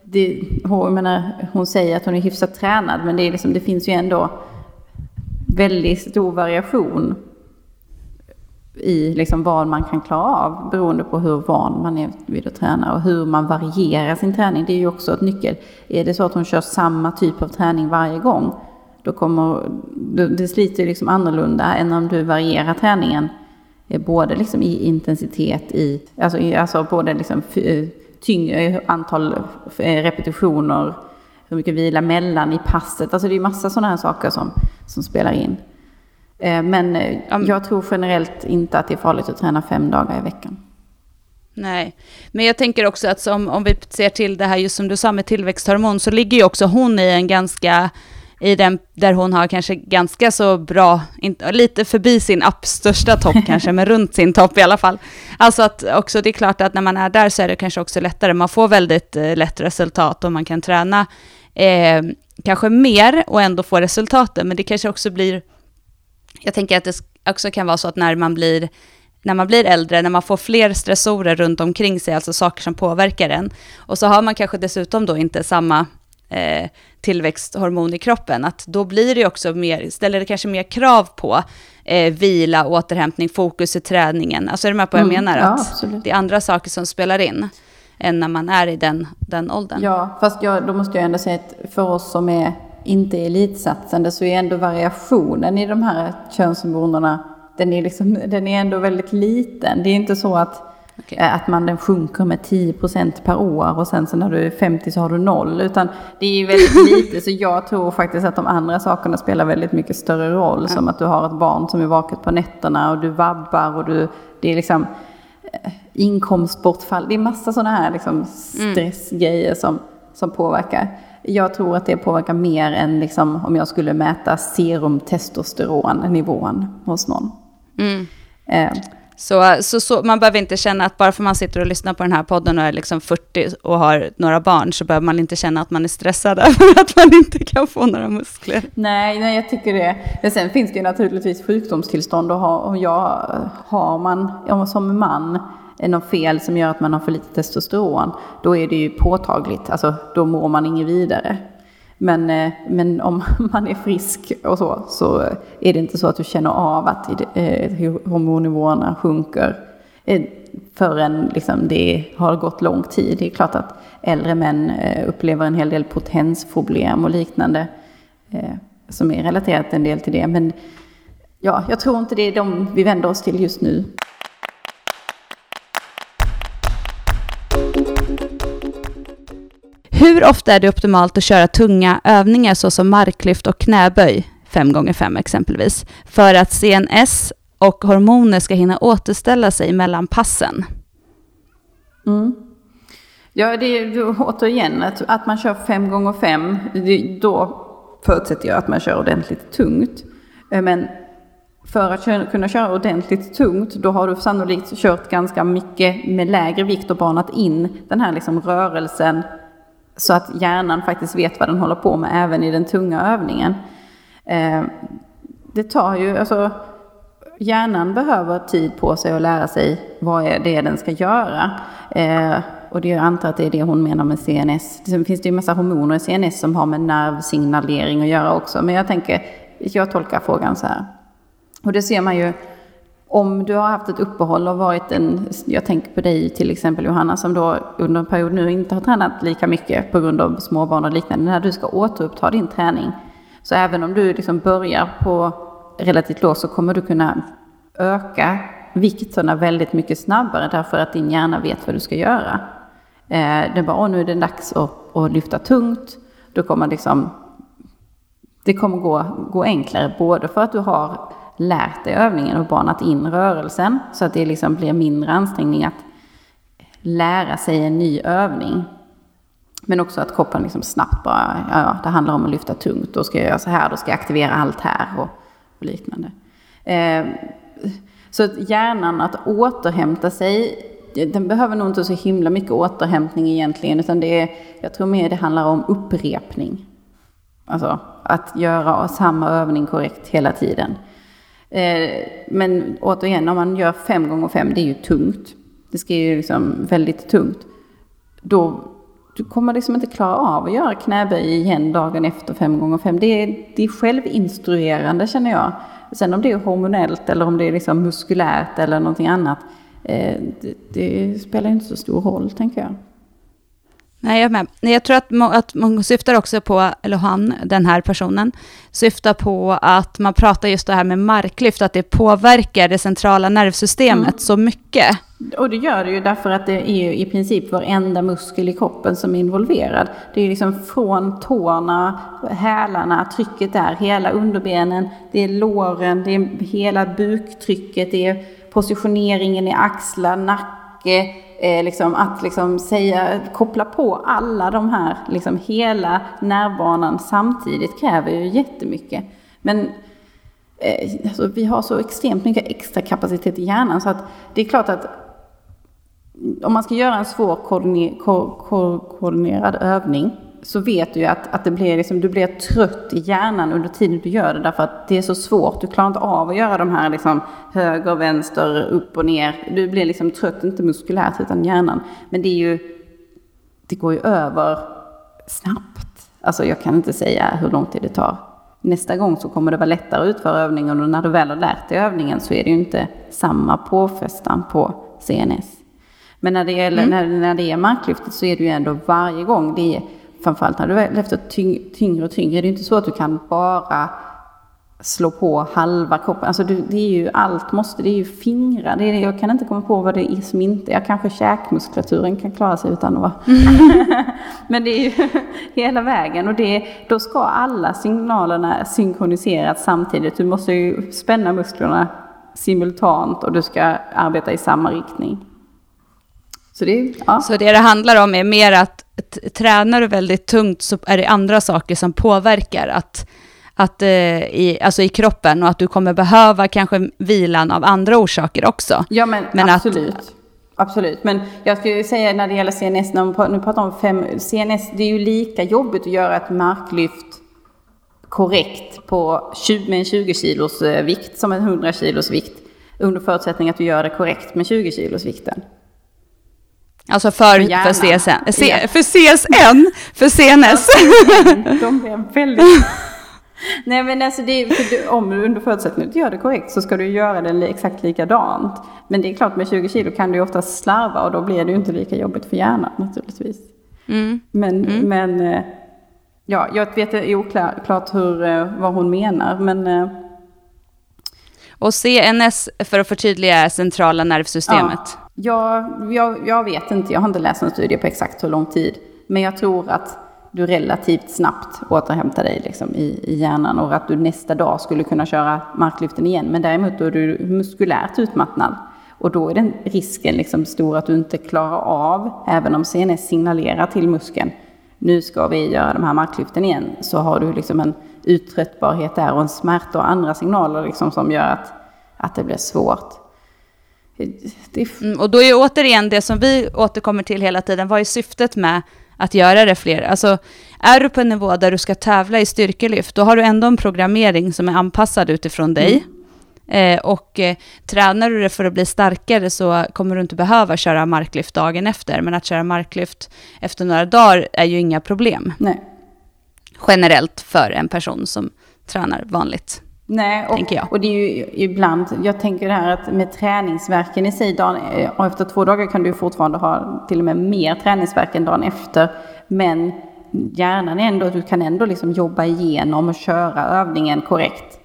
det, hon, menar, hon säger att hon är hyfsat tränad, men det, är liksom, det finns ju ändå väldigt stor variation i liksom vad man kan klara av beroende på hur van man är vid att träna och hur man varierar sin träning. Det är ju också ett nyckel. Är det så att hon kör samma typ av träning varje gång, då kommer det sliter liksom annorlunda än om du varierar träningen både liksom i intensitet, i alltså, i, alltså både liksom tyngre, antal repetitioner, hur mycket vila mellan i passet. Alltså det är ju massa sådana här saker som, som spelar in. Men jag tror generellt inte att det är farligt att träna fem dagar i veckan. Nej, men jag tänker också att som, om vi ser till det här just som du sa med tillväxthormon, så ligger ju också hon i en ganska, i den där hon har kanske ganska så bra, inte, lite förbi sin app största topp kanske, men runt sin topp i alla fall. Alltså att också det är klart att när man är där så är det kanske också lättare, man får väldigt eh, lätt resultat och man kan träna eh, kanske mer och ändå få resultaten, men det kanske också blir, jag tänker att det också kan vara så att när man blir, när man blir äldre, när man får fler stressorer runt omkring sig, alltså saker som påverkar en, och så har man kanske dessutom då inte samma eh, tillväxthormon i kroppen, att då blir det också mer, ställer det kanske mer krav på eh, vila, återhämtning, fokus i träningen. Alltså är du med på vad jag mm, menar? Ja, att absolut. Det är andra saker som spelar in än när man är i den, den åldern. Ja, fast jag, då måste jag ändå säga att för oss som är inte elitsatsande så är ändå variationen i de här könshormonerna, den är, liksom, den är ändå väldigt liten. Det är inte så att, okay. att man den sjunker med tio procent per år och sen så när du är femtio så har du noll, utan det är väldigt lite. Så jag tror faktiskt att de andra sakerna spelar väldigt mycket större roll, mm. som att du har ett barn som är vaket på nätterna och du vabbar och du, det är liksom inkomstbortfall. Det är massa sådana här liksom stressgrejer som, som påverkar. Jag tror att det påverkar mer än liksom om jag skulle mäta serumtestosteronnivån hos någon. Mm. Eh. Så, så, så man behöver inte känna att bara för man sitter och lyssnar på den här podden och är liksom fyrtio och har några barn, så behöver man inte känna att man är stressad för att man inte kan få några muskler. Nej, nej, jag tycker det. Men sen finns det ju naturligtvis sjukdomstillstånd och har, och jag, har man som man är något fel som gör att man har för lite testosteron, då är det ju påtagligt. Alltså, då mår man ingen vidare. Men, men om man är frisk och så, så är det inte så att du känner av att hormonnivåerna sjunker förrän liksom det har gått lång tid. Det är klart att äldre män upplever en hel del potensproblem och liknande som är relaterat en del till det. Men ja, jag tror inte det är de vi vänder oss till just nu. Hur ofta är det optimalt att köra tunga övningar såsom marklyft och knäböj, fem gånger fem exempelvis, för att C N S och hormoner ska hinna återställa sig mellan passen? Mm. Ja, det är då, återigen att, att man kör fem gånger fem, det, då förutsätter jag att man kör ordentligt tungt. Men för att köra, kunna köra ordentligt tungt, då har du sannolikt kört ganska mycket med lägre vikt och banat in den här liksom rörelsen, så att hjärnan faktiskt vet vad den håller på med även i den tunga övningen. Eh, det tar ju, alltså, hjärnan behöver tid på sig att lära sig vad det är den ska göra. Eh, och det, jag antar att det är det hon menar med C N S. Sen finns det ju en massa hormoner i C N S som har med nervsignalering att göra också. Men jag tänker, jag tolkar frågan så här. Och det ser man ju, om du har haft ett uppehåll och varit en, jag tänker på dig till exempel Johanna, som då under en period nu inte har tränat lika mycket på grund av småbarn och liknande. När du ska återuppta din träning, så även om du liksom börjar på relativt lågt, så kommer du kunna öka vikterna väldigt mycket snabbare, därför att din hjärna vet vad du ska göra. Det är bara, nu är det dags att, att lyfta tungt. Då kommer liksom, det kommer gå, gå enklare, både för att du har lärt dig övningen och banat in rörelsen, så att det liksom blir mindre ansträngning att lära sig en ny övning, men också att kroppen liksom snabbt bara, ja, det handlar om att lyfta tungt, då ska jag göra så här, då ska jag aktivera allt här och, och liknande. Eh, så att hjärnan att återhämta sig, den behöver nog inte så himla mycket återhämtning egentligen, utan det är, jag tror mer det handlar om upprepning, alltså att göra samma övning korrekt hela tiden. Men återigen, om man gör fem gånger fem, det är ju tungt. Det ska ju liksom väldigt tungt. Då du kommer liksom inte klara av att göra knäböj igen dagen efter fem gånger fem. Det är, det är självinstruerande, känner jag. Sen om det är hormonellt eller om det är liksom muskulärt eller någonting annat, eh, det, det spelar inte så stor roll, tänker jag. Nej, jag med. Jag tror att, må, att man syftar också på, eller han, den här personen, syftar på att man pratar just det här med marklyft, att det påverkar det centrala nervsystemet mm. så mycket. Och det gör det ju därför att det är i princip varenda muskel i kroppen som är involverad. Det är liksom från tårna, hälarna, trycket där, hela underbenen, det är låren, det är hela buktrycket, det är positioneringen i axlar, nacke, Eh, liksom, att liksom säga, koppla på alla de här, liksom hela nervbanan samtidigt kräver ju jättemycket. Men eh, alltså, vi har så extremt mycket extra kapacitet i hjärnan, så att det är klart att om man ska göra en svår koordiner- ko- ko- koordinerad övning, så vet du ju att, att det blir liksom, du blir trött i hjärnan under tiden du gör det, därför att det är så svårt. Du klarar inte av att göra de här liksom höger, vänster, upp och ner. Du blir liksom trött, inte muskulärt utan hjärnan. Men det är ju, det går ju över snabbt. Alltså jag kan inte säga hur lång tid det tar. Nästa gång så kommer det vara lättare att utföra övningen, och när du väl har lärt dig övningen så är det ju inte samma påfrestan på C N S. Men när det, gäller, mm. när, när det är marklyftet så är det ju ändå varje gång det är, framförallt när du är efter tyng- tyngre och tyngre, det är inte så att du kan bara slå på halva kroppen. Alltså du, det är ju allt måste, det är ju fingrar. Det är, jag kan inte komma på vad det är som inte, jag kanske käkmuskulaturen kan klara sig utan att vara. Men det är ju hela vägen, och det, då ska alla signalerna synkroniseras samtidigt. Du måste ju spänna musklerna simultant och du ska arbeta i samma riktning. Så det, ja. så det det handlar om är mer att t- tränar du väldigt tungt så är det andra saker som påverkar att, att, eh, i, alltså i kroppen, och att du kommer behöva kanske vilan av andra orsaker också. Ja, men, men absolut. Att, absolut. Men jag skulle säga när det gäller C N S, när man, nu pratar om fem, C N S, det är ju lika jobbigt att göra ett marklyft korrekt på tjugo, med en tjugo kilos vikt som en hundra kilos vikt, under förutsättning att du gör det korrekt med tjugo kilos vikten. Alltså för, för C S N. C, för C S N. För C N S. De blev väldigt... Nej, men alltså det är, för du, om du under förutsättning du gör det korrekt så ska du göra det exakt likadant. Men det är klart, med tjugo kilo kan du ofta slarva, och då blir det ju inte lika jobbigt för hjärnan naturligtvis. Mm. Men, mm. men ja, jag vet det är oklart hur, vad hon menar, men... Och C N S, för att förtydliga, är centrala nervsystemet. Ja. Jag, jag, jag vet inte, jag har inte läst en studie på exakt hur lång tid. Men jag tror att du relativt snabbt återhämtar dig liksom i, i hjärnan, och att du nästa dag skulle kunna köra marklyften igen. Men däremot då är du muskulärt utmattnad. Och då är den risken liksom stor att du inte klarar av, även om C N S signalerar till muskeln, nu ska vi göra de här marklyften igen. Så har du liksom en uttröttbarhet där och en smärta och andra signaler liksom som gör att, att det blir svårt. Mm, och då är ju återigen det som vi återkommer till hela tiden, vad är syftet med att göra det fler? Alltså, är du på en nivå där du ska tävla i styrkelyft, då har du ändå en programmering som är anpassad utifrån dig. Mm. eh, och eh, tränar du det för att bli starkare, så kommer du inte behöva köra marklyft dagen efter, men att köra marklyft efter några dagar är ju inga problem. Nej. Generellt för en person som tränar vanligt. Nej, och, jag. och det är ju ibland, jag tänker det här att med träningsverken i sig, dagen, efter två dagar kan du fortfarande ha till och med mer träningsverk än dagen efter, men hjärnan är ändå, du kan ändå liksom jobba igenom och köra övningen korrekt,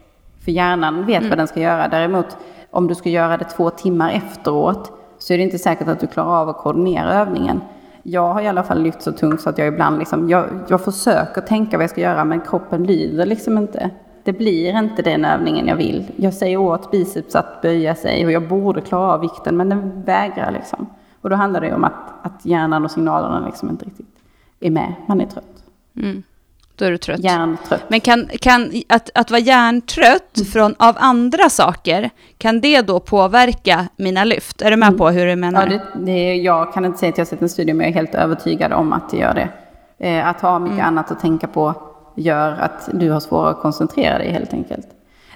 för hjärnan vet mm. vad den ska göra. Däremot om du ska göra det två timmar efteråt, så är det inte säkert att du klarar av att koordinera övningen. Jag har i alla fall lyft så tungt så att jag ibland liksom, jag, jag försöker tänka vad jag ska göra, men kroppen lyder liksom inte. Det blir inte den övningen jag vill. Jag säger åt biceps att böja sig, och jag borde klara av vikten, men den vägrar liksom. Och då handlar det ju om att, att hjärnan och signalerna liksom inte riktigt är med. Man är trött. Mm. Då är du trött. Hjärntrött. Men kan, kan att, att vara hjärntrött mm. från, av andra saker, kan det då påverka mina lyft? Är du med mm. på hur du menar? Ja, det, det, jag kan inte säga att jag har sett en studie, men jag är helt övertygad om att det gör det. Eh, att ha mycket mm. annat att tänka på gör att du har svårare att koncentrera dig helt enkelt.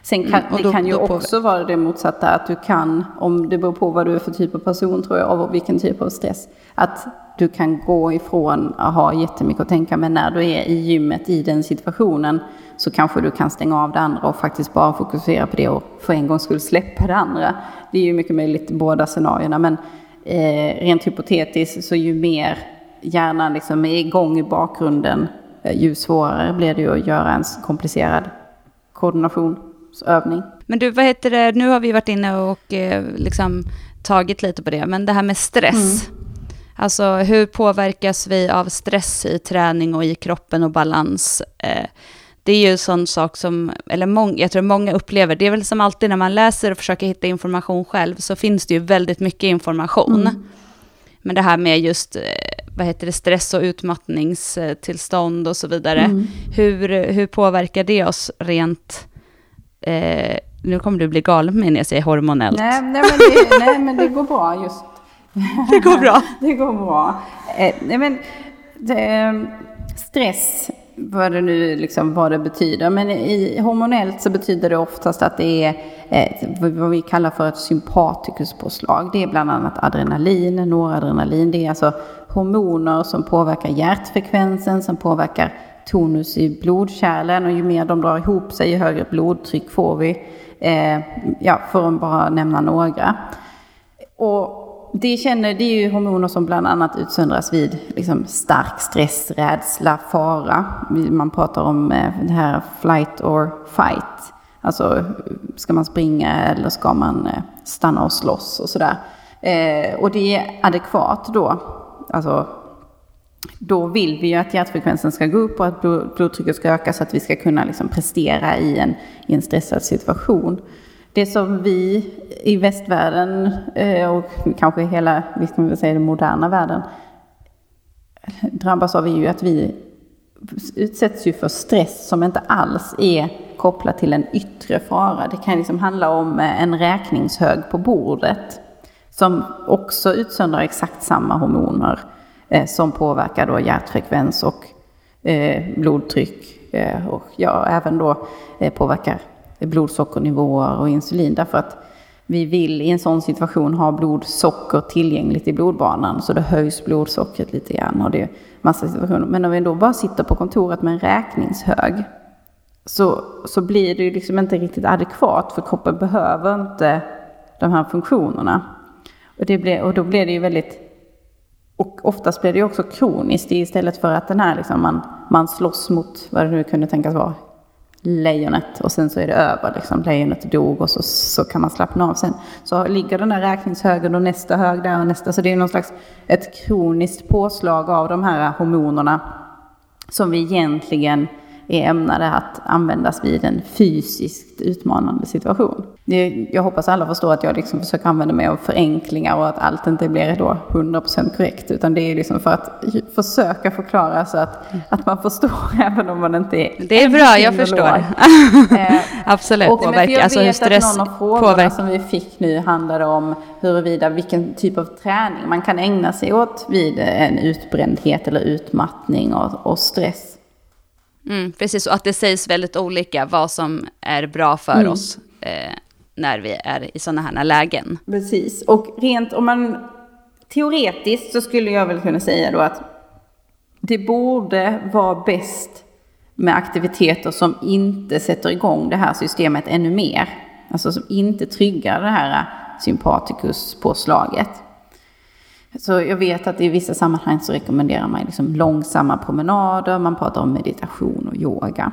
Sen kan, mm, och då, det kan ju också vara det motsatta, att du kan, om det beror på vad du är för typ av person tror jag, och vilken typ av stress, att du kan gå ifrån att ha jättemycket att tänka, men när du är i gymmet i den situationen så kanske du kan stänga av det andra och faktiskt bara fokusera på det och för en gång skulle släppa det andra. Det är ju mycket möjligt i båda scenarierna, men eh, rent hypotetiskt så ju mer hjärnan liksom är igång i bakgrunden, ju svårare blir det ju att göra en komplicerad koordinationsövning. Men du, vad heter det, nu har vi varit inne och eh, liksom tagit lite på det, men det här med stress. Mm. Alltså hur påverkas vi av stress i träning och i kroppen och balans? Eh, det är ju en sån sak som, eller mång, jag tror många upplever, det är väl som alltid när man läser och försöker hitta information själv, så finns det ju väldigt mycket information. Mm. Men det här med just, vad heter det, stress och utmattningstillstånd och så vidare. Mm. Hur, hur påverkar det oss rent, eh, nu kommer du bli galen med när jag säger hormonellt. Nej, nej, men det, nej men det går bra just. Det går bra. det går bra. Eh, nej, men det, stress, vad det nu liksom, vad det betyder. Men i, hormonellt så betyder det oftast att det är eh, vad vi kallar för ett sympatikuspåslag. Det är bland annat adrenalin, noradrenalin. Det är alltså hormoner som påverkar hjärtfrekvensen, som påverkar tonus i blodkärlen. Och ju mer de drar ihop sig, ju högre blodtryck får vi. Eh, ja, för att bara nämna några. Och Det, känner, det är ju hormoner som bland annat utsöndras vid liksom stark stress, rädsla, fara. Man pratar om det här flight or fight. Alltså ska man springa eller ska man stanna och slåss och sådär. Eh, och det är adekvat då. Alltså, då vill vi ju att hjärtfrekvensen ska gå upp och att blodtrycket ska öka så att vi ska kunna liksom prestera i en, i en stressad situation. Det som vi i västvärlden och kanske hela, vi ska väl säga den moderna världen, drabbas av är ju att vi utsätts ju för stress som inte alls är kopplad till en yttre fara. Det kan liksom handla om en räkningshög på bordet som också utsöndrar exakt samma hormoner som påverkar då hjärtfrekvens och blodtryck och ja, även då påverkar blodsockernivåer och insulin, därför att vi vill i en sån situation ha blodsocker tillgängligt i blodbanan, så det höjs blodsockret lite grann och det är massa situationer. Men om vi då bara sitter på kontoret med en räkningshög så, så blir det ju liksom inte riktigt adekvat, för kroppen behöver inte de här funktionerna. Och, det blir, och då blir det ju väldigt, och oftast blir det ju också kroniskt istället för att den här liksom man, man slåss mot vad det nu kunde tänkas vara. Lejonet och sen så är det över liksom, lejonet dog och så, så kan man slappna av sen, så ligger den där räkningshögen och nästa hög där och nästa, så det är någon slags ett kroniskt påslag av de här hormonerna som vi egentligen är ämnade att användas vid en fysiskt utmanande situation. Det, jag hoppas alla förstår att jag liksom försöker använda mig av förenklingar och att allt inte blir då hundra procent korrekt, utan det är liksom för att försöka förklara så att, att man förstår även om man inte är... Det är bra, jag förstår. eh, Absolut. Och, påverka, jag alltså vet stress att någon av frågorna påverka. Som vi fick nu handlade om huruvida vilken typ av träning man kan ägna sig åt vid en utbrändhet eller utmattning och, och stress. Mm, precis, och att det sägs väldigt olika vad som är bra för mm. oss eh, när vi är i sådana här lägen. Precis, och rent om man teoretiskt så skulle jag väl kunna säga då att det borde vara bäst med aktiviteter som inte sätter igång det här systemet ännu mer. Alltså som inte tryggar det här sympatikuspåslaget. Så jag vet att i vissa sammanhang så rekommenderar man liksom långsamma promenader, man pratar om meditation och yoga.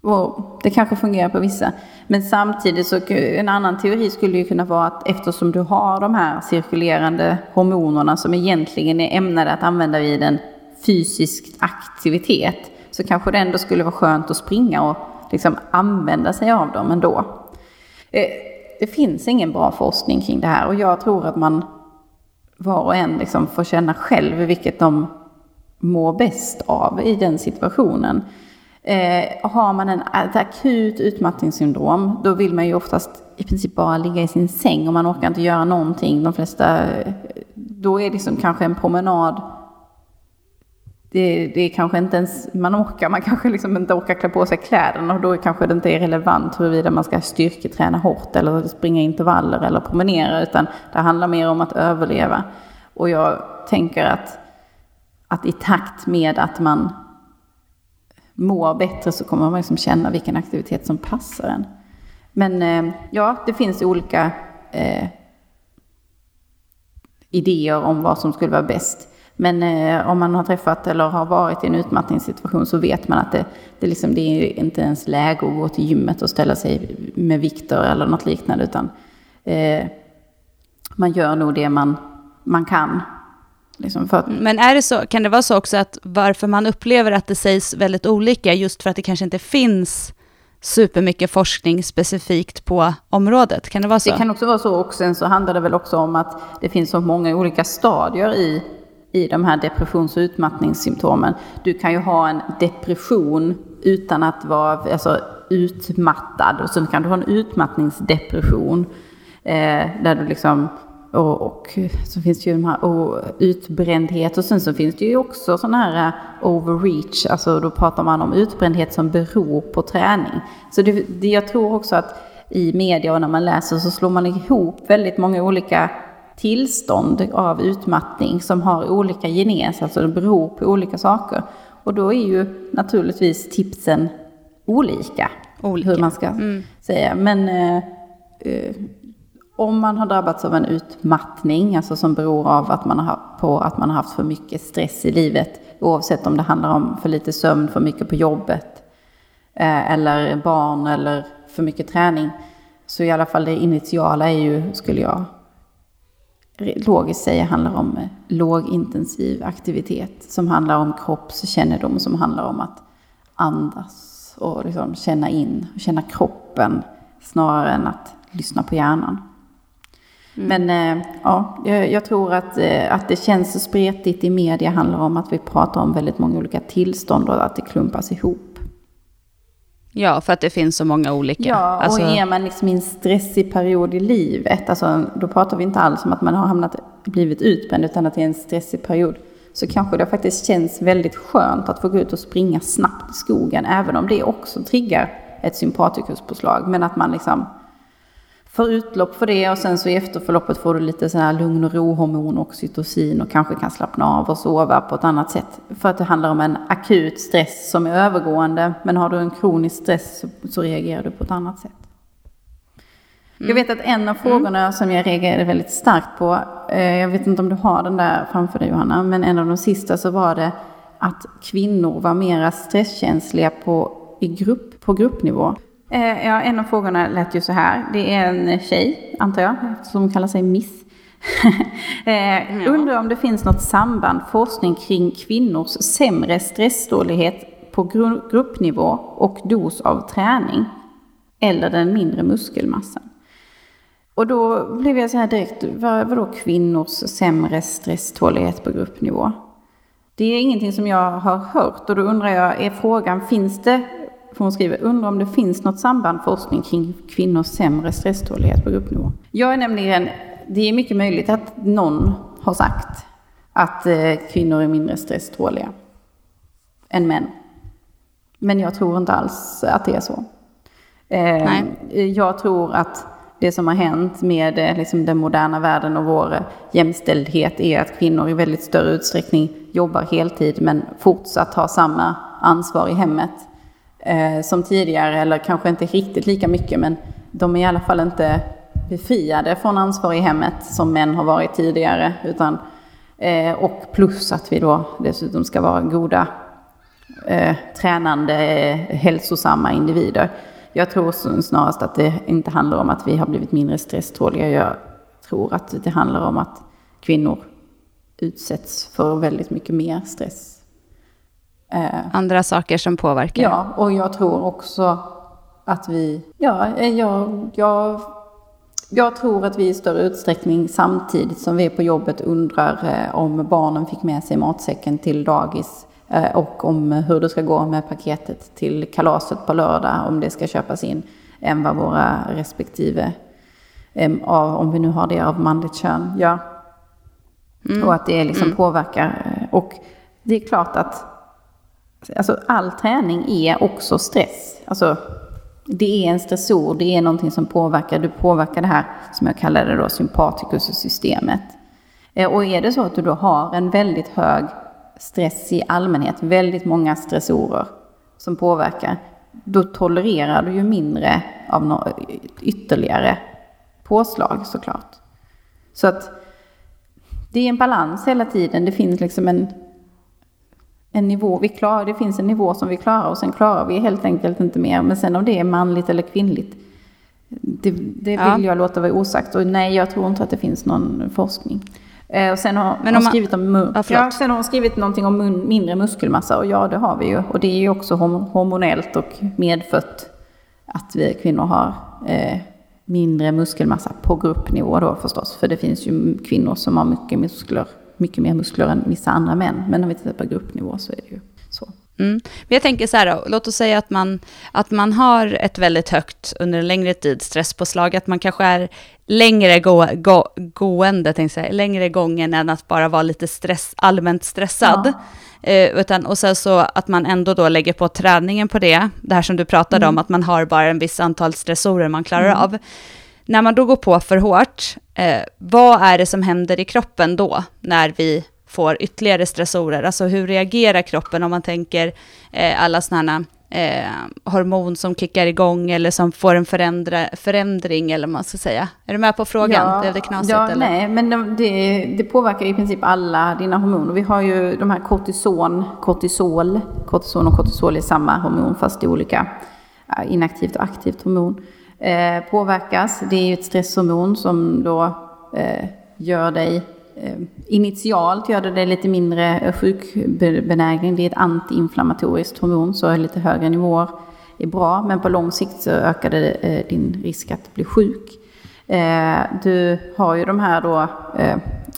Och det kanske fungerar på vissa. Men samtidigt så en annan teori skulle ju kunna vara att eftersom du har de här cirkulerande hormonerna som egentligen är ämnade att använda vid en fysisk aktivitet, så kanske det ändå skulle vara skönt att springa och liksom använda sig av dem ändå. Det finns ingen bra forskning kring det här och jag tror att man var och en liksom får känna själv vilket de mår bäst av i den situationen. Eh, har man en, ett akut utmattningssyndrom, då vill man ju oftast i princip bara ligga i sin säng och man orkar inte göra någonting. De flesta, då är det liksom kanske en promenad det, det är kanske inte ens man orkar, man kanske liksom inte orkar klä på sig kläderna, och då kanske det inte är relevant huruvida man ska styrketräna hårt eller springa intervaller eller promenera, utan det handlar mer om att överleva. Och jag tänker att, att i takt med att man mår bättre så kommer man liksom känna vilken aktivitet som passar en. Men ja, det finns olika eh, idéer om vad som skulle vara bäst. Men eh, om man har träffat eller har varit i en utmattningssituation så vet man att det, det, liksom, det är inte ens läge att gå till gymmet och ställa sig med vikter eller något liknande, utan eh, man gör nog det man, man kan. Liksom för att... Men är det så, kan det vara så också att varför man upplever att det sägs väldigt olika, just för att det kanske inte finns supermycket forskning specifikt på området? Kan det vara så? Det kan också vara så, och sen så handlar det väl också om att det finns så många olika stadier i i de här depressions- och utmattningssymptomen. Du kan ju ha en depression utan att vara alltså, utmattad, och sen kan du ha en utmattningsdepression eh, där du liksom och, och så finns det ju de här och, utbrändhet, och sen så finns det ju också sådana här overreach, alltså då pratar man om utbrändhet som beror på träning. Så det, det jag tror också att i media och när man läser så slår man ihop väldigt många olika tillstånd av utmattning som har olika genes, alltså det beror på olika saker. Och då är ju naturligtvis tipsen olika, olika. hur man ska mm. säga. Men eh, eh, om man har drabbats av en utmattning, alltså som beror av att man har, på att man har haft för mycket stress i livet, oavsett om det handlar om för lite sömn, för mycket på jobbet, eh, eller barn eller för mycket träning, så i alla fall det initiala är ju, skulle jag logiskt säga, handlar om lågintensiv aktivitet som handlar om kroppskännedom, som handlar om att andas och liksom känna in och känna kroppen snarare än att lyssna på hjärnan. Mm. Men ja, jag tror att, att det känns så spretigt i media handlar om att vi pratar om väldigt många olika tillstånd och att det klumpas ihop. Ja, för att det finns så många olika. Ja, alltså... och är man liksom i en stressig period i livet, alltså, då pratar vi inte alls om att man har hamnat, blivit utbränd, utan att det är en stressig period, så kanske det faktiskt känns väldigt skönt att få gå ut och springa snabbt i skogen, även om det också triggar ett sympatikuspåslag, men att man liksom får utlopp för det, och sen så i efterförloppet får du lite sån här lugn och rohormon, oxytocin, och kanske kan slappna av och sova på ett annat sätt. För att det handlar om en akut stress som är övergående, men har du en kronisk stress så, så reagerar du på ett annat sätt. Mm. Jag vet att en av frågorna mm. som jag reagerade väldigt starkt på, eh, jag vet inte om du har den där framför dig, Johanna, men en av de sista så var det att kvinnor var mera stresskänsliga på, i grupp, på gruppnivå. Ja, en av frågorna lät ju så här. Det är en tjej, antar jag, som kallar sig Miss. eh, undrar om det finns något samband, forskning kring kvinnors sämre stressdålighet på gru- gruppnivå och dos av träning eller den mindre muskelmassan. Och då blev jag så här direkt, vad, vadå kvinnors sämre stresstålighet på gruppnivå? Det är ingenting som jag har hört, och då undrar jag, är frågan, finns det? Hon skriver, undrar om det finns något samband forskning kring kvinnors sämre stresstålighet på gruppnivå. Jag är nämligen, det är mycket möjligt att någon har sagt att kvinnor är mindre stresståliga än män. Men jag tror inte alls att det är så. Nej. Jag tror att det som har hänt med liksom den moderna världen och vår jämställdhet är att kvinnor i väldigt större utsträckning jobbar heltid men fortsatt har samma ansvar i hemmet som tidigare, eller kanske inte riktigt lika mycket, men de är i alla fall inte befriade från ansvar i hemmet som män har varit tidigare, utan, och plus att vi då dessutom ska vara goda tränande hälsosamma individer. Jag tror snarast att det inte handlar om att vi har blivit mindre stresståliga. Jag tror att det handlar om att kvinnor utsätts för väldigt mycket mer stress. Andra saker som påverkar. Ja, och jag tror också att vi ja, jag, jag, jag tror att vi i större utsträckning, samtidigt som vi är på jobbet, undrar om barnen fick med sig matsäcken till dagis och om hur det ska gå med paketet till kalaset på lördag, om det ska köpas in, än vad våra respektive, om vi nu har det av manligt kön, ja. Mm. Och att det liksom mm. påverkar. Och det är klart att alltså, all träning är också stress. Alltså, det är en stressor, det är någonting som påverkar, du påverkar det här som jag kallar det då, sympatikussystemet. Och är det så att du då har en väldigt hög stress i allmänhet, väldigt många stressorer som påverkar, då tolererar du ju mindre av några ytterligare påslag såklart. Så att det är en balans hela tiden, det finns liksom en, en nivå vi klarar, det finns en nivå som vi klarar och sen klarar vi helt enkelt inte mer. Men sen om det är manligt eller kvinnligt, det, det ja. vill jag låta vara osagt, och nej, jag tror inte att det finns någon forskning. Och sen har hon skrivit om mun- ja, ja, sen har hon skrivit någonting om mun- mindre muskelmassa, och ja, det har vi ju, och det är ju också hom- hormonellt och medfött att vi kvinnor har eh, mindre muskelmassa på gruppnivå då förstås, för det finns ju kvinnor som har mycket muskler, mycket mer muskler än vissa andra män, men om vi tittar på gruppnivå så är det ju så. Mm. Men jag tänker så här då, låt oss säga att man, att man har ett väldigt högt under en längre tid stresspåslag, att man kanske är längre gå, gå, gående, tänkte jag, längre gången än att bara vara lite stress, allmänt stressad. Ja. Eh, utan, och sen så att man ändå då lägger på träningen på det, det här som du pratade mm. om, att man har bara en viss antal stressorer man klarar mm. av. När man då går på för hårt, eh, vad är det som händer i kroppen då när vi får ytterligare stressorer? Alltså hur reagerar kroppen om man tänker eh, alla sådana eh, hormon som kickar igång eller som får en förändra, förändring eller vad man ska säga. Är du med på frågan? Ja, det är det knasigt, ja, eller? Nej, men de, det, det påverkar i princip alla dina hormoner. Vi har ju de här kortison, kortisol, kortison och kortisol är samma hormon fast det är olika inaktivt och aktivt hormon. Eh, påverkas, det är ju ett stresshormon som då eh, gör dig initialt gör det, det lite mindre sjukbenägen. Det är ett antiinflammatoriskt hormon, så lite högre nivåer är bra, men på lång sikt så ökar det din risk att bli sjuk. Du har ju de här då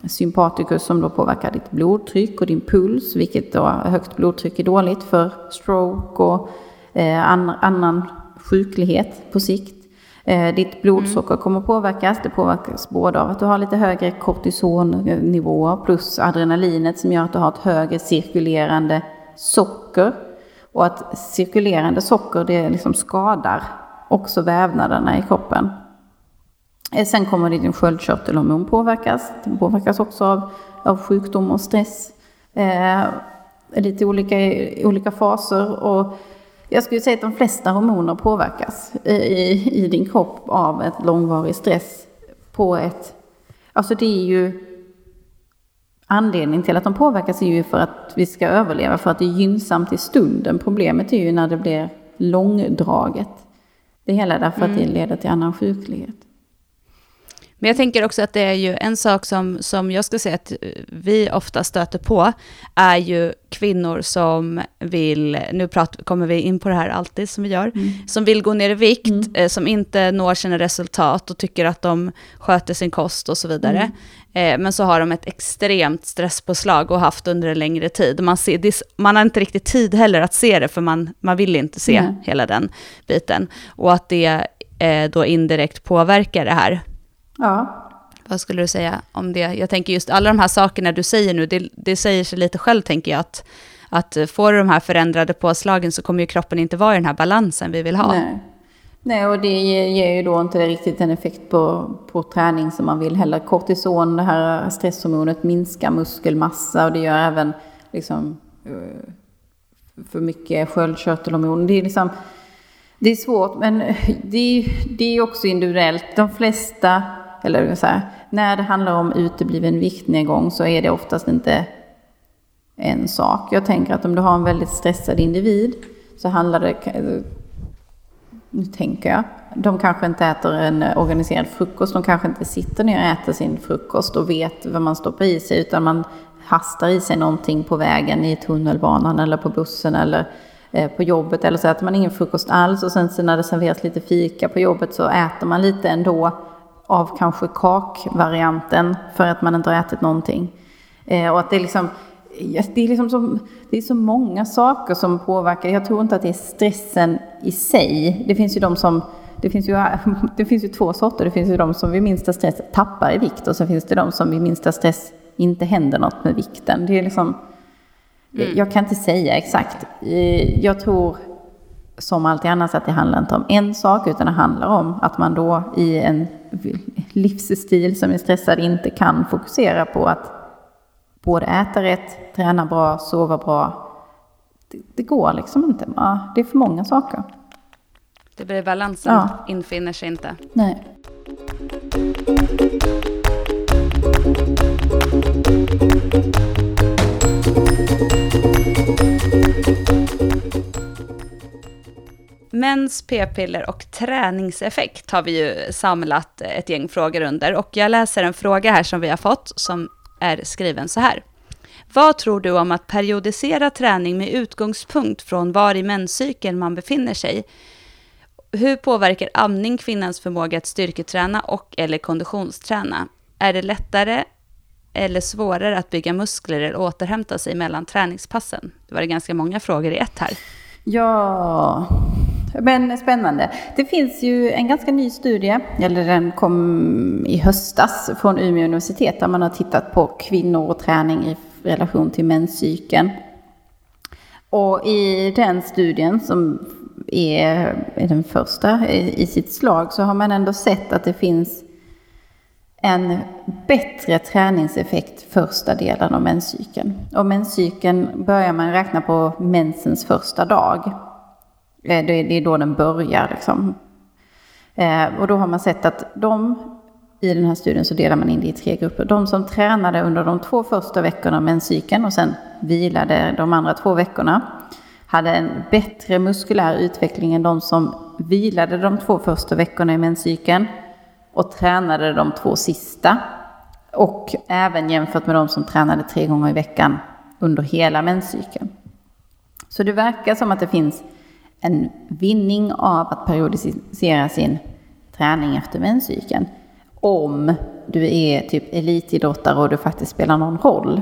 sympatikus som då påverkar ditt blodtryck och din puls, vilket då högt blodtryck är dåligt för stroke och annan sjuklighet på sikt. Ditt blodsocker kommer påverkas. Det påverkas både av att du har lite högre kortisonnivåer plus adrenalinet som gör att du har ett högre cirkulerande socker. Och att cirkulerande socker, det liksom skadar också vävnaderna i kroppen. Sen kommer din sköldkörtelhormon påverkas. Den påverkas också av, av sjukdom och stress. Eh, lite olika, olika faser och... Jag skulle säga att de flesta hormoner påverkas i, i, i din kropp av ett långvarig stress på ett... Alltså det är ju... Anledningen till att de påverkas är ju för att vi ska överleva, för att det är gynnsamt i stunden. Problemet är ju när det blir långdraget. Det hela därför mm. att det leder till annan sjuklighet. Men jag tänker också att det är ju en sak som, som jag ska säga att vi ofta stöter på är ju kvinnor som vill, nu pratar, kommer vi in på det här alltid som vi gör, mm. som vill gå ner i vikt, mm. eh, som inte når sina resultat och tycker att de sköter sin kost och så vidare. Mm. Eh, men så har de ett extremt stresspåslag och haft under en längre tid. Man, ser, det, man har inte riktigt tid heller att se det, för man, man vill inte se mm. hela den biten. Och att det eh, då indirekt påverkar det här. Ja. Vad skulle du säga om det? Jag tänker just alla de här sakerna du säger nu, det, det säger sig lite själv, tänker jag, att, att får du de här förändrade påslagen så kommer ju kroppen inte vara i den här balansen vi vill ha. Nej, Nej och det ger ju då inte riktigt en effekt på, på träning som man vill heller. Kortison, det här stresshormonet, minskar muskelmassa och det gör även liksom, för mycket sköldkörtelhormon. Det är liksom... Det är svårt, men det, det är också individuellt. De flesta, eller så här, när det handlar om utebliven viktnedgång så är det oftast inte en sak. Jag tänker att om du har en väldigt stressad individ så handlar det, nu tänker jag, de kanske inte äter en organiserad frukost, de kanske inte sitter ner och äter sin frukost och vet vad man stoppar i sig, utan man hastar i sig någonting på vägen i tunnelbanan eller på bussen eller på jobbet, eller så äter man ingen frukost alls och sen när det serveras lite fika på jobbet så äter man lite ändå av kanske kakvarianten för att man inte har ätit någonting. Eh, och att det är liksom, det är liksom så, det är så många saker som påverkar. Jag tror inte att det är stressen i sig. Det finns ju de som det finns ju det finns ju två sorter. Det finns ju de som vid minsta stress tappar i vikt och så finns det de som vid minsta stress inte händer något med vikten. Det är liksom Mm. Jag kan inte säga exakt. Jag tror som allt annat att det handlar inte om en sak, utan det handlar om att man då i en livsstil som är stressad inte kan fokusera på att både äta rätt, träna bra, sova bra. Det, det går liksom inte. Det är för många saker. Det blir balansen, ja. Infinner sig inte. Nej. Mäns p-piller och träningseffekt har vi ju samlat ett gäng frågor under. Och jag läser en fråga här som vi har fått som är skriven så här. Vad tror du om att periodisera träning med utgångspunkt från var i menscykeln man befinner sig? Hur påverkar amning kvinnans förmåga att styrketräna och eller konditionsträna? Är det lättare eller svårare att bygga muskler eller återhämta sig mellan träningspassen? Det var det ganska många frågor i ett här. Ja, men spännande. Det finns ju en ganska ny studie, eller den kom i höstas från Umeå universitet, där man har tittat på kvinnor och träning i relation till menscykeln. Och i den studien, som är den första i sitt slag, så har man ändå sett att det finns en bättre träningseffekt första delen av menscykeln. Och menscykeln börjar man räkna på mensens första dag. Det är då den börjar liksom. Och då har man sett att de, i den här studien så delar man in det i tre grupper. De som tränade under de två första veckorna av menscykeln och sen vilade de andra två veckorna hade en bättre muskulär utveckling än de som vilade de två första veckorna i menscykeln och tränade de två sista. Och även jämfört med de som tränade tre gånger i veckan under hela menscykeln. Så det verkar som att det finns en vinning av att periodisera sin träning efter menscykeln. Om du är typ elitidrottare och du faktiskt spelar någon roll.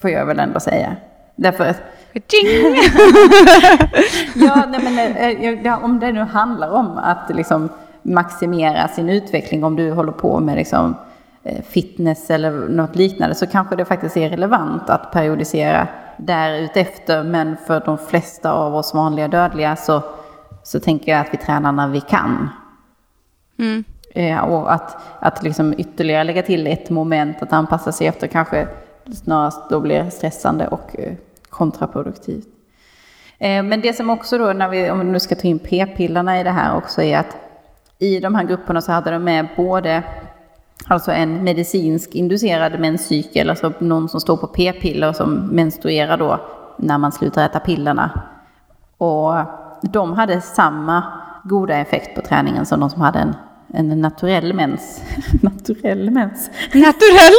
Får jag väl ändå säga. Därför att... ja, nej, men, ja, om det nu handlar om att liksom maximera sin utveckling, om du håller på med liksom fitness eller något liknande, så kanske det faktiskt är relevant att periodisera där utefter. Men för de flesta av oss vanliga dödliga så, så tänker jag att vi tränar när vi kan. Mm. Ja, och att, att liksom ytterligare lägga till ett moment att anpassa sig efter kanske snarast då blir stressande och kontraproduktivt. Men det som också då, när vi, om vi nu ska ta in p-pillarna i det här också, är att i de här grupperna så hade de med både alltså en medicinsk inducerad menscykel, alltså någon som står på p-piller som menstruerar då när man slutar äta pillerna. Och de hade samma goda effekt på träningen som de som hade en, en naturell mens. Naturell mens. Naturell?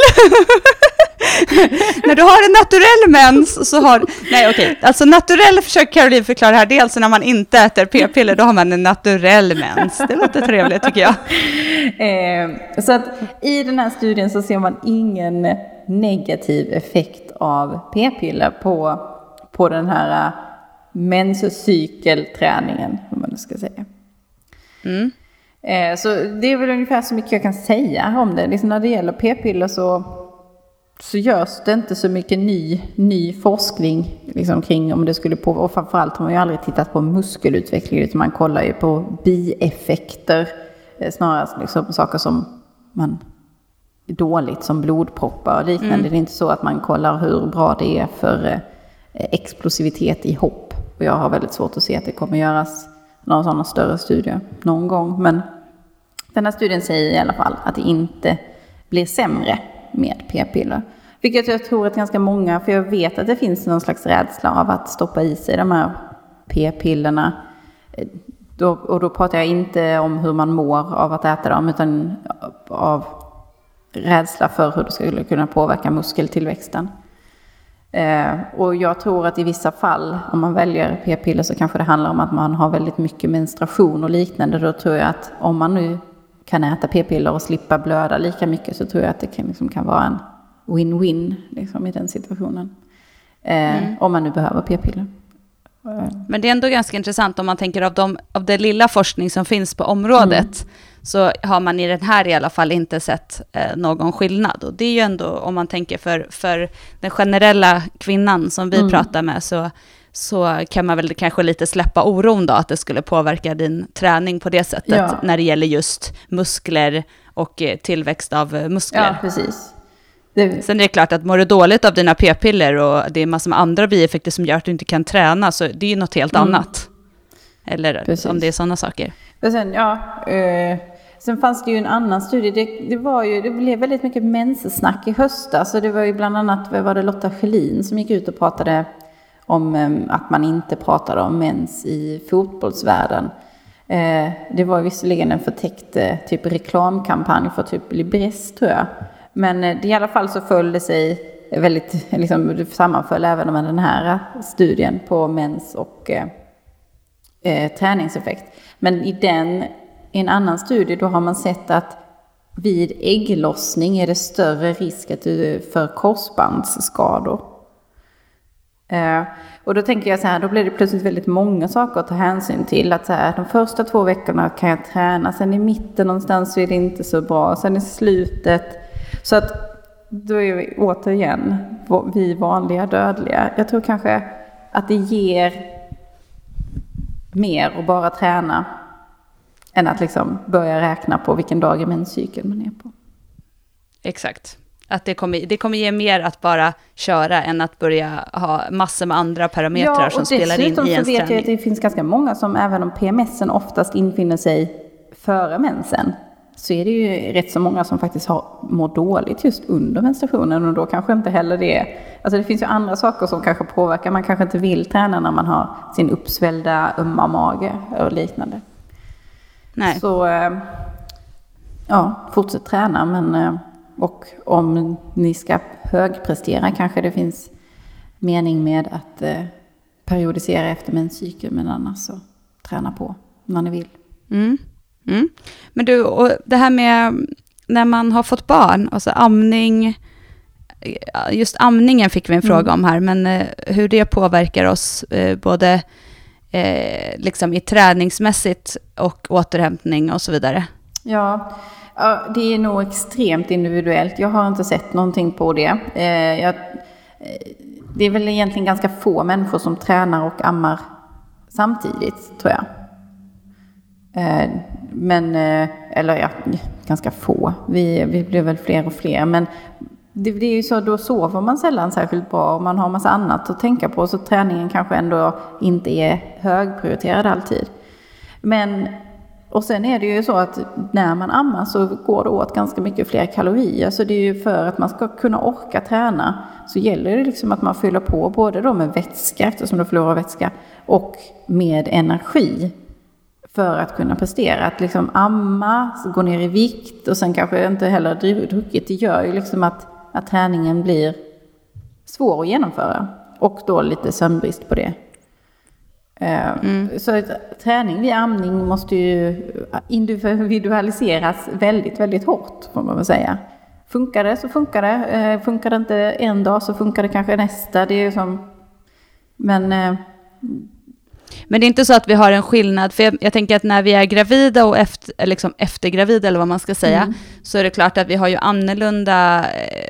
När du har en naturell mens så har... Nej, okej. Okay. Alltså naturell försöker Caroline förklara här. Dels när man inte äter p-piller, då har man en naturell mens. Det låter trevligt tycker jag. Eh, så att i den här studien så ser man ingen negativ effekt av p-piller på, på den här menscykelträningen, om man ska säga. Mm. Eh, så det är väl ungefär så mycket jag kan säga om det. Liksom när det gäller p-piller så... så görs det inte så mycket ny, ny forskning liksom, kring om det skulle på. Och framförallt har man ju aldrig tittat på muskelutveckling, utan man kollar ju på bieffekter, snarast liksom, saker som man är dåligt, som blodproppar och liknande. Mm. Det är inte så att man kollar hur bra det är för explosivitet i hopp. Och jag har väldigt svårt att se att det kommer göras några sådana större studier någon gång. Men den här studien säger i alla fall att det inte blir sämre med p-piller. Vilket jag tror att ganska många, för jag vet att det finns någon slags rädsla av att stoppa i sig de här p-pillerna. Då, och då pratar jag inte om hur man mår av att äta dem, utan av rädsla för hur det skulle kunna påverka muskeltillväxten. Eh, och jag tror att i vissa fall, om man väljer p-piller, så kanske det handlar om att man har väldigt mycket menstruation och liknande. Då tror jag att om man nu kan äta p-piller och slippa blöda lika mycket, så tror jag att det kan, liksom, kan vara en win-win liksom, i den situationen. Eh, mm. Om man nu behöver p-piller. Men det är ändå ganska intressant om man tänker av, de, av det lilla forskning som finns på området. Mm. så har man i den här i alla fall inte sett eh, någon skillnad. Och det är ju ändå, om man tänker för, för den generella kvinnan som vi mm. pratar med, så, så kan man väl kanske lite släppa oron då att det skulle påverka din träning på det sättet, ja. När det gäller just muskler och tillväxt av muskler. Ja, precis. Det... Sen är det klart att mår du dåligt av dina p-piller och det är massor med andra bieffekter som gör att du inte kan träna, så det är ju något helt mm. annat. Eller precis. Om det är sådana saker. Och sen, ja, eh, sen fanns det ju en annan studie. Det, det, var ju, det blev väldigt mycket menssnack i höstas. Så det var ju bland annat var det Lotta Schelin som gick ut och pratade om eh, att man inte pratade om mens i fotbollsvärlden. Eh, det var visserligen en förtäckt eh, typ reklamkampanj för typ Librist, tror jag. Men eh, i alla fall så föll det sig väldigt, liksom, det sammanföll även med den här studien på mens och... Eh, Eh, träningseffekt. Men i den, i en annan studie, då har man sett att vid ägglossning är det större risk att du för korsbandsskador. Eh, och då tänker jag så här, då blir det plötsligt väldigt många saker att ta hänsyn till. Att så här, de första två veckorna kan jag träna, sen i mitten någonstans så är det inte så bra, sen i slutet. Så att då är vi återigen vi vanliga dödliga. Jag tror kanske att det ger mer och bara träna än att liksom börja räkna på vilken dag i menscykeln man är på. Exakt. Att det kommer, det kommer ge mer att bara köra än att börja ha massor med andra parametrar, ja, som spelar in i ens träning. Ja, och dessutom så vet jag att det finns ganska många som, även om P M S-en oftast infinner sig före mensen, så är det ju rätt så många som faktiskt har, mår dåligt just under menstruationen, och då kanske inte heller det. Alltså det finns ju andra saker som kanske påverkar. Man kanske inte vill träna när man har sin uppsvällda ömma mage och liknande. Nej. Så ja, fortsätt träna, men och om ni ska högprestera kanske det finns mening med att periodisera efter menscykeln, men annars så träna på när ni vill. Mm. Mm. Men du, och det här med när man har fått barn, alltså amning, just amningen fick vi en mm. fråga om här, men hur det påverkar oss både eh, liksom i träningsmässigt och återhämtning och så vidare. Ja, det är nog extremt individuellt. Jag har inte sett någonting på det. Eh, jag, det är väl egentligen ganska få människor som tränar och ammar samtidigt, tror jag. Eh, Men, eller ja, ganska få. Vi, vi blev väl fler och fler. Men det, det är ju så, då sover man sällan särskilt bra. Och man har massa annat att tänka på. Så träningen kanske ändå inte är högprioriterad alltid. Men, och sen är det ju så att när man ammar så går det åt ganska mycket fler kalorier. Så det är ju, för att man ska kunna orka träna, så gäller det liksom att man fyller på både då med vätska, eftersom du förlorar vätska, och med energi. För att kunna prestera. Att liksom amma, gå ner i vikt och sen kanske inte heller druckit. Det gör ju liksom att, att träningen blir svår att genomföra. Och då lite sömnbrist på det. Mm. Så träning vid amning måste ju individualiseras väldigt, väldigt hårt, får man väl säga. Funkar det så funkar det. Funkar det inte en dag så funkar det kanske nästa. Det är ju som... Men... Men det är inte så att vi har en skillnad, för jag, jag tänker att när vi är gravida och efter, liksom eftergravida eller vad man ska säga, mm. så är det klart att vi har ju annorlunda,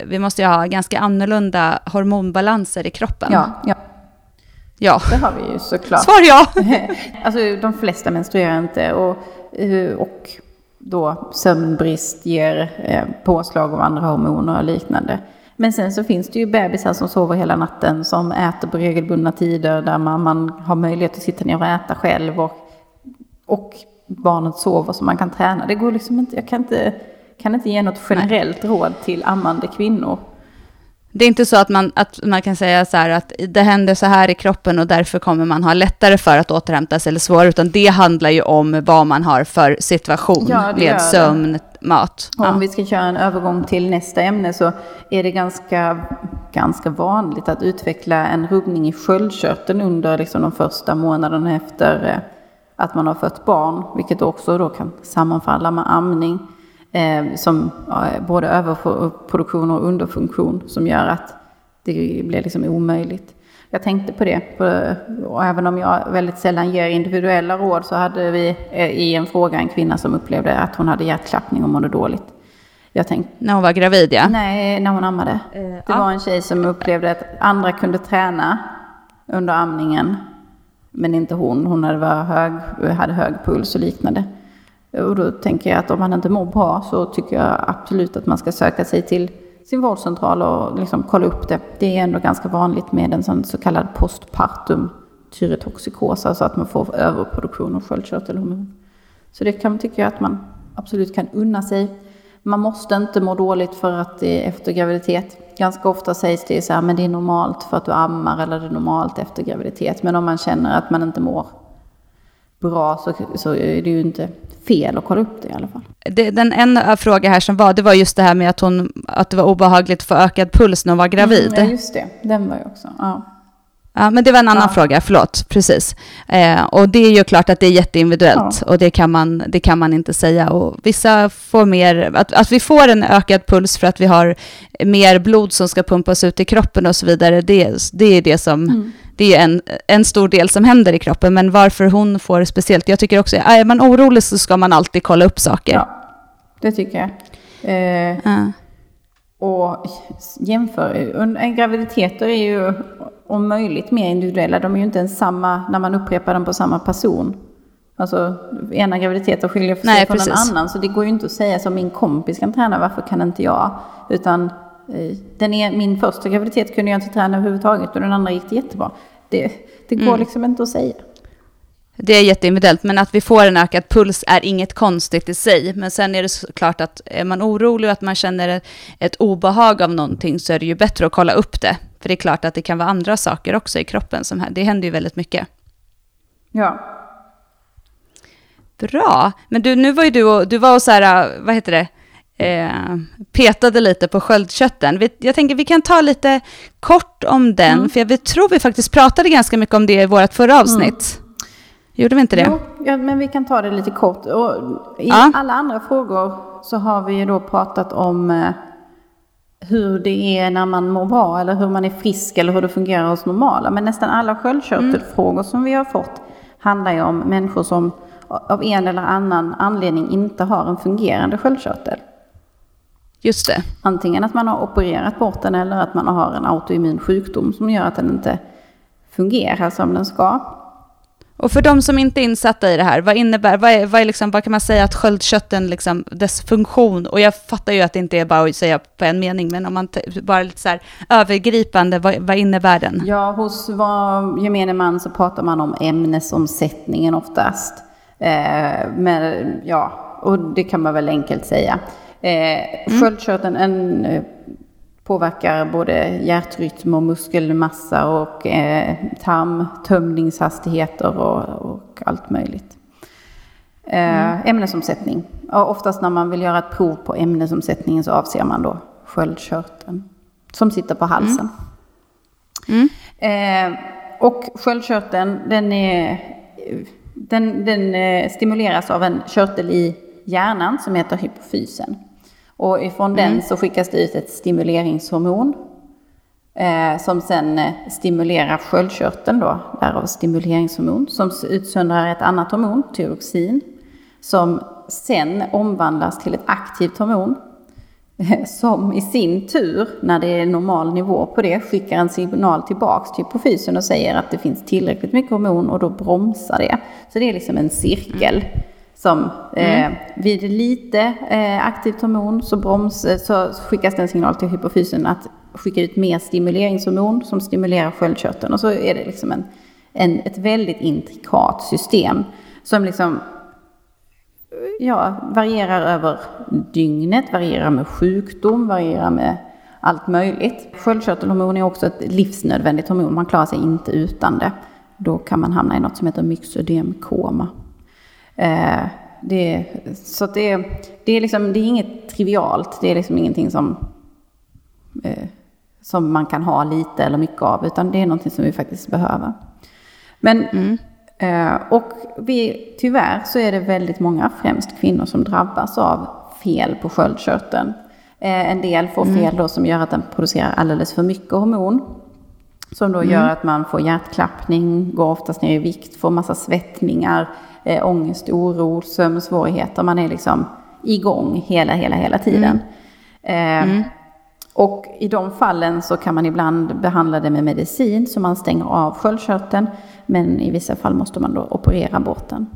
vi måste ju ha ganska annorlunda hormonbalanser i kroppen. Ja, ja. Ja. Det har vi ju såklart. Svar ja! Alltså de flesta menstruerar inte, och, och då sömnbrist ger påslag av andra hormoner och liknande. Men sen så finns det ju bebisar som sover hela natten, som äter på regelbundna tider, där man, man har möjlighet att sitta ner och äta själv, och, och barnet sover så man kan träna. Det går liksom inte, jag kan inte, kan inte ge något generellt Nej. råd till ammande kvinnor. Det är inte så att man, att man kan säga så här att det händer så här i kroppen och därför kommer man ha lättare för att återhämta sig eller svårare, utan det handlar ju om vad man har för situation, ja, med sömn, mat. Om ja. vi ska köra en övergång till nästa ämne, så är det ganska, ganska vanligt att utveckla en rubbning i sköldkörteln under liksom de första månaderna efter att man har fött barn, vilket också då kan sammanfalla med amning. Eh, som eh, både överproduktion och underfunktion, som gör att det blir liksom omöjligt. Jag tänkte på det, och även om jag väldigt sällan ger individuella råd så hade vi i en fråga en kvinna som upplevde att hon hade hjärtklappning och mådde dåligt. Jag tänkte, när hon var gravid, ja? Nej, när hon ammade. Eh, det ja. var en tjej som upplevde att andra kunde träna under amningen, men inte hon. Hon hade, var hög, hade hög puls och liknande. Och då tänker jag att om man inte mår bra så tycker jag absolut att man ska söka sig till sin vårdcentral och liksom kolla upp det. Det är ändå ganska vanligt med en sån så kallad postpartum tyrotoxikos, alltså att man får överproduktion av sköldkörtelhormon. Så det kan man tycka att man absolut kan unna sig. Man måste inte må dåligt för att det är efter graviditet. Ganska ofta sägs det så här, men det är normalt för att du ammar, eller det är normalt efter graviditet. Men om man känner att man inte mår bra så, så är det ju inte fel att kolla upp det i alla fall. Det, den enda fråga här som var, det var just det här med att, hon, att det var obehagligt för ökad puls när hon var gravid. Mm, just det, den var ju också, ja. Ja, men det var en annan ja. fråga, förlåt, precis. Eh, och det är ju klart att det är jätteindividuellt ja. och det kan, man, det kan man inte säga. Och vissa får mer, att, att vi får en ökad puls för att vi har mer blod som ska pumpas ut i kroppen och så vidare. Det, det är det som, mm. det är en, en stor del som händer i kroppen. Men varför hon får speciellt, jag tycker också, är man orolig så ska man alltid kolla upp saker. Ja, det tycker jag. Eh, ja. Och jämför, en graviditet är ju om möjligt mer individuella. De är ju inte ens samma när man upprepar dem på samma person. Alltså ena graviditeten skiljer sig Nej, från precis. en annan. Så det går ju inte att säga som min kompis kan träna. Varför kan inte jag? Utan den är, min första graviditet kunde jag inte träna överhuvudtaget. Och den andra gick det jättebra. Det, det går mm. liksom inte att säga. Det är jätteindividuellt, men att vi får en ökad puls är inget konstigt i sig. Men sen är det såklart att är man orolig och att man känner ett obehag av någonting så är det ju bättre att kolla upp det. För det är klart att det kan vara andra saker också i kroppen. Som här. Det händer ju väldigt mycket. Ja. Bra. Men du, nu var ju du och, du var och så här, vad heter det? Eh, petade lite på sköldkörteln. Vi, jag tänker vi kan ta lite kort om den. Mm. För jag vi tror vi faktiskt pratade ganska mycket om det i vårt förra avsnitt. Mm. Gjorde vi inte det? Jo, ja, men vi kan ta det lite kort. Och i ja. alla andra frågor så har vi ju då pratat om hur det är när man mår bra, eller hur man är frisk, eller hur det fungerar hos normala. Men nästan alla sköldkörtelfrågor mm. som vi har fått handlar ju om människor som av en eller annan anledning inte har en fungerande sköldkörtel. Just det. Antingen att man har opererat bort den, eller att man har en autoimmun sjukdom som gör att den inte fungerar som den ska. Och för de som inte är insatta i det här, vad innebär, vad, är, vad, är liksom, vad kan man säga att sköldkörteln, liksom, dess funktion, och jag fattar ju att det inte är bara att säga på en mening, men om man t- bara lite så här övergripande, vad, vad innebär den? Ja, hos vad, gemene man så pratar man om ämnesomsättningen oftast. Eh, men, ja, och det kan man väl enkelt säga. Eh, sköldkörteln en, påverkar både hjärtrytm och muskelmassa och eh, tarm, tömningshastigheter och, och allt möjligt. Eh, mm. Ämnesomsättning. Och oftast när man vill göra ett prov på ämnesomsättningen så avser man då sköldkörteln som sitter på halsen. Mm. Mm. Eh, och sköldkörteln, den, är, den, den stimuleras av en körtel i hjärnan som heter hypofysen. Och ifrån mm. den så skickas det ut ett stimuleringshormon eh, som sen stimulerar sköldkörteln då, därav stimuleringshormon, som utsöndrar ett annat hormon, thyroxin, som sen omvandlas till ett aktivt hormon eh, som i sin tur, när det är normal nivå på det, skickar en signal tillbaks till hypofysen och säger att det finns tillräckligt mycket hormon, och då bromsar det. Så det är liksom en cirkel. Mm. Som eh, mm. vid lite eh, aktivt hormon så, broms, så skickas den signal till hypofysen att skicka ut mer stimuleringshormon som stimulerar sköldkörteln. Och så är det liksom en, en, ett väldigt intrikat system som liksom, ja, varierar över dygnet, varierar med sjukdom, varierar med allt möjligt. Sköldkörtelhormon är också ett livsnödvändigt hormon, man klarar sig inte utan det. Då kan man hamna i något som heter myxödemkoma. Eh, det, så det, det, är liksom, det är inget trivialt, det är liksom ingenting som, eh, som man kan ha lite eller mycket av, utan det är någonting som vi faktiskt behöver. Men, mm. eh, och vi, tyvärr så är det väldigt många, främst kvinnor, som drabbas av fel på sköldkörteln. Eh, en del får fel mm. då, som gör att den producerar alldeles för mycket hormon. som då mm. gör att man får hjärtklappning, går oftast ner i vikt, får massa svettningar, äh, ångest, oro, sömnsvårigheter. Man är liksom igång hela, hela, hela tiden. Mm. Mm. Eh, och i de fallen så kan man ibland behandla det med medicin, så man stänger av sköldkörteln, men i vissa fall måste man då operera bort den.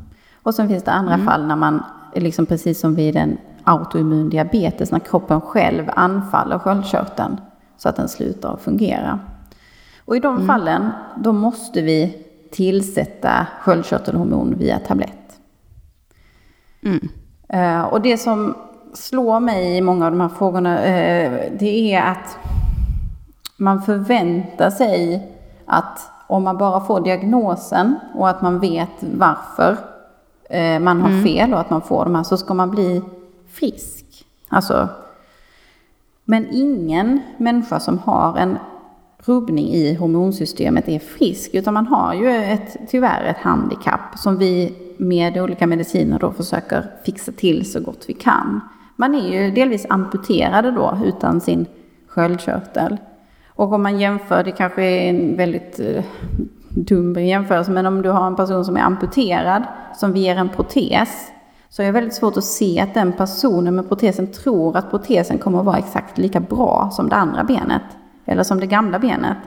Och sen finns det andra mm. fall när man, liksom precis som vid en autoimmun diabetes, när kroppen själv anfaller sköldkörteln så att den slutar fungera. Och i de mm. fallen, då måste vi tillsätta sköldkörtelhormon via tablett. Mm. Eh, och det som slår mig i många av de här frågorna, eh, det är att man förväntar sig att om man bara får diagnosen och att man vet varför eh, man har mm. fel och att man får de här, så ska man bli frisk. Alltså, men ingen människa som har en rubbning i hormonsystemet är frisk, utan man har ju ett, tyvärr ett handikapp som vi med olika mediciner då försöker fixa till så gott vi kan. Man är ju delvis amputerade då utan sin sköldkörtel. Och om man jämför, det kanske är en väldigt eh, dum jämförelse, men om du har en person som är amputerad som vi ger en protes, så är det väldigt svårt att se att den personen med protesen tror att protesen kommer att vara exakt lika bra som det andra benet. Eller som det gamla benet.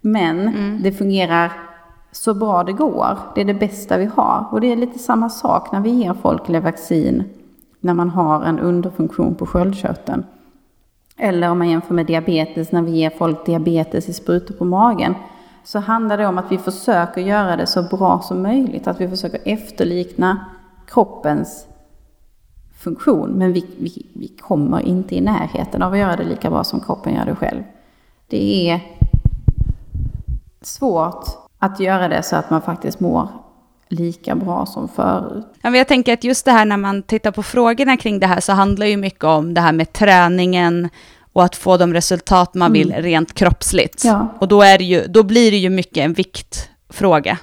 Men mm. det fungerar så bra det går. Det är det bästa vi har. Och det är lite samma sak när vi ger folk Levaxin. När man har en underfunktion på sköldkörteln. Eller om man jämför med diabetes. När vi ger folk diabetes i sprutor på magen. Så handlar det om att vi försöker göra det så bra som möjligt. Att vi försöker efterlikna kroppens funktion. Men vi, vi, vi kommer inte i närheten av att göra det lika bra som kroppen gör det själv. Det är svårt att göra det så att man faktiskt mår lika bra som förut. Ja, men jag tänker att just det här när man tittar på frågorna kring det här, så handlar ju mycket om det här med träningen och att få de resultat man vill mm. rent kroppsligt. Ja. Och då, är det ju, då blir det ju mycket en viktfråga.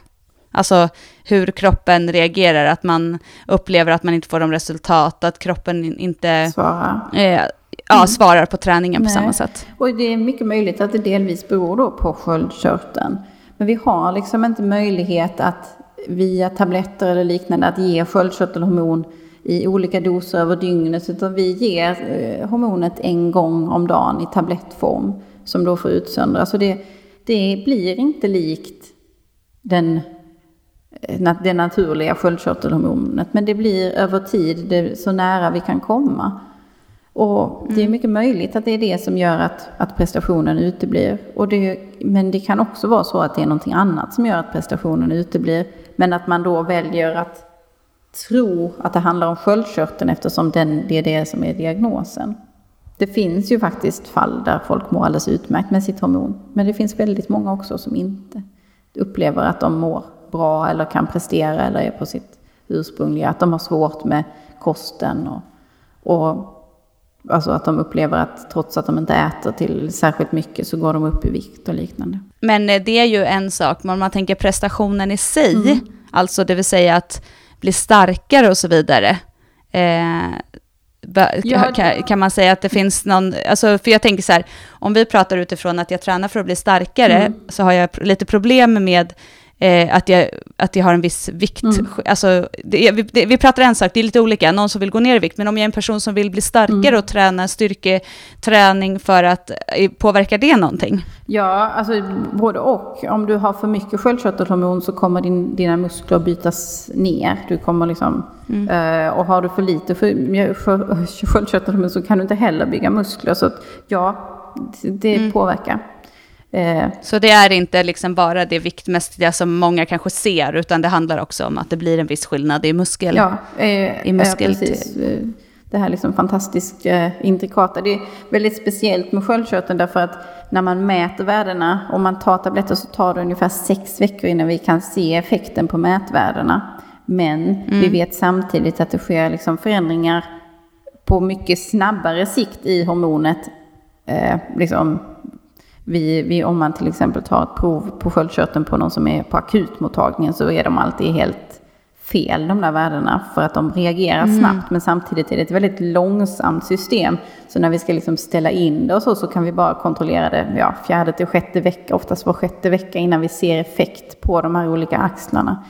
Alltså hur kroppen reagerar, att man upplever att man inte får de resultat, att kroppen inte svarar. Eh, Ja, mm. svarar på träningen på Nej. samma sätt. Och det är mycket möjligt att det delvis beror då på sköldkörteln. Men vi har liksom inte möjlighet att via tabletter eller liknande att ge sköldkörtelhormon i olika doser över dygnet. Utan vi ger eh, hormonet en gång om dagen i tablettform som då får utsöndras. Så det, det blir inte likt den, det naturliga sköldkörtelhormonet. Men det blir över tid det, så nära vi kan komma. Och det är mycket möjligt att det är det som gör att, att prestationen uteblir. Och det, men det kan också vara så att det är någonting annat som gör att prestationen uteblir. Men att man då väljer att tro att det handlar om sköldkörteln eftersom den, det är det som är diagnosen. Det finns ju faktiskt fall där folk mår alldeles utmärkt med sitt hormon. Men det finns väldigt många också som inte upplever att de mår bra eller kan prestera eller är på sitt ursprungliga. Att de har svårt med kosten och... och alltså att de upplever att trots att de inte äter till särskilt mycket så går de upp i vikt och liknande. Men det är ju en sak, om man tänker prestationen i sig, mm. alltså det vill säga att bli starkare och så vidare. Eh, ja, kan, kan man säga att det finns någon, alltså för jag tänker så här, om vi pratar utifrån att jag tränar för att bli starkare mm. så har jag lite problem med Eh, att, jag, att jag har en viss vikt. Mm. Alltså, det, vi, det, vi pratar en sak, det är lite olika. Någon som vill gå ner i vikt. Men om jag är en person som vill bli starkare mm. och träna styrketräning för att påverka det någonting? Ja, alltså både och. Om du har för mycket sköldkörtelhormon så kommer din, dina muskler bytas ner. Du kommer liksom, mm. eh, och har du för lite för, sköldkörtelhormon så kan du inte heller bygga muskler. Så att, ja, det mm. påverkar. Så det är inte liksom bara det viktmässiga som många kanske ser, utan det handlar också om att det blir en viss skillnad i muskel. Ja, eh, i muskel. Eh, precis. Det här liksom fantastiskt eh, intrikata. Det är väldigt speciellt med sköldkörteln därför att när man mäter värdena, om man tar tabletter så tar det ungefär sex veckor innan vi kan se effekten på mätvärdena. Men mm. vi vet samtidigt att det sker liksom förändringar på mycket snabbare sikt i hormonet. Eh, liksom Vi, vi, om man till exempel tar ett prov på sköldkörteln på någon som är på akutmottagningen så är de alltid helt fel, de där värdena, för att de reagerar mm. snabbt, men samtidigt är det ett väldigt långsamt system. Så när vi ska liksom ställa in det och så, så kan vi bara kontrollera det ja, fjärde till sjätte vecka, oftast var sjätte vecka, innan vi ser effekt på de här olika axlarna.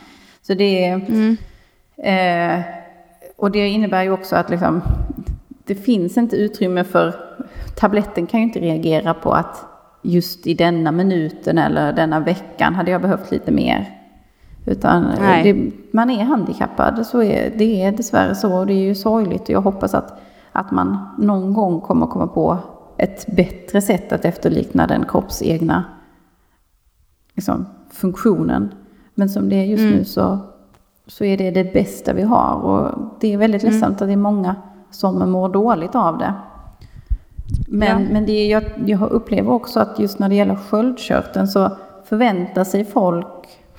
Så det är mm. eh, och det innebär ju också att liksom, det finns inte utrymme för tabletten kan ju inte reagera på att just i denna minuten eller denna veckan hade jag behövt lite mer. Utan det, man är handikappad, så är det är dessvärre så, och det är ju sorgligt, och jag hoppas att, att man någon gång kommer komma på ett bättre sätt att efterlikna den kroppsegna liksom, funktionen, men som det är just mm. nu så, så är det det bästa vi har, och det är väldigt mm. ledsamt att det är många som mår dåligt av det. Men, ja. men det, jag, jag upplever också att just när det gäller sköldkörteln så förväntar sig folk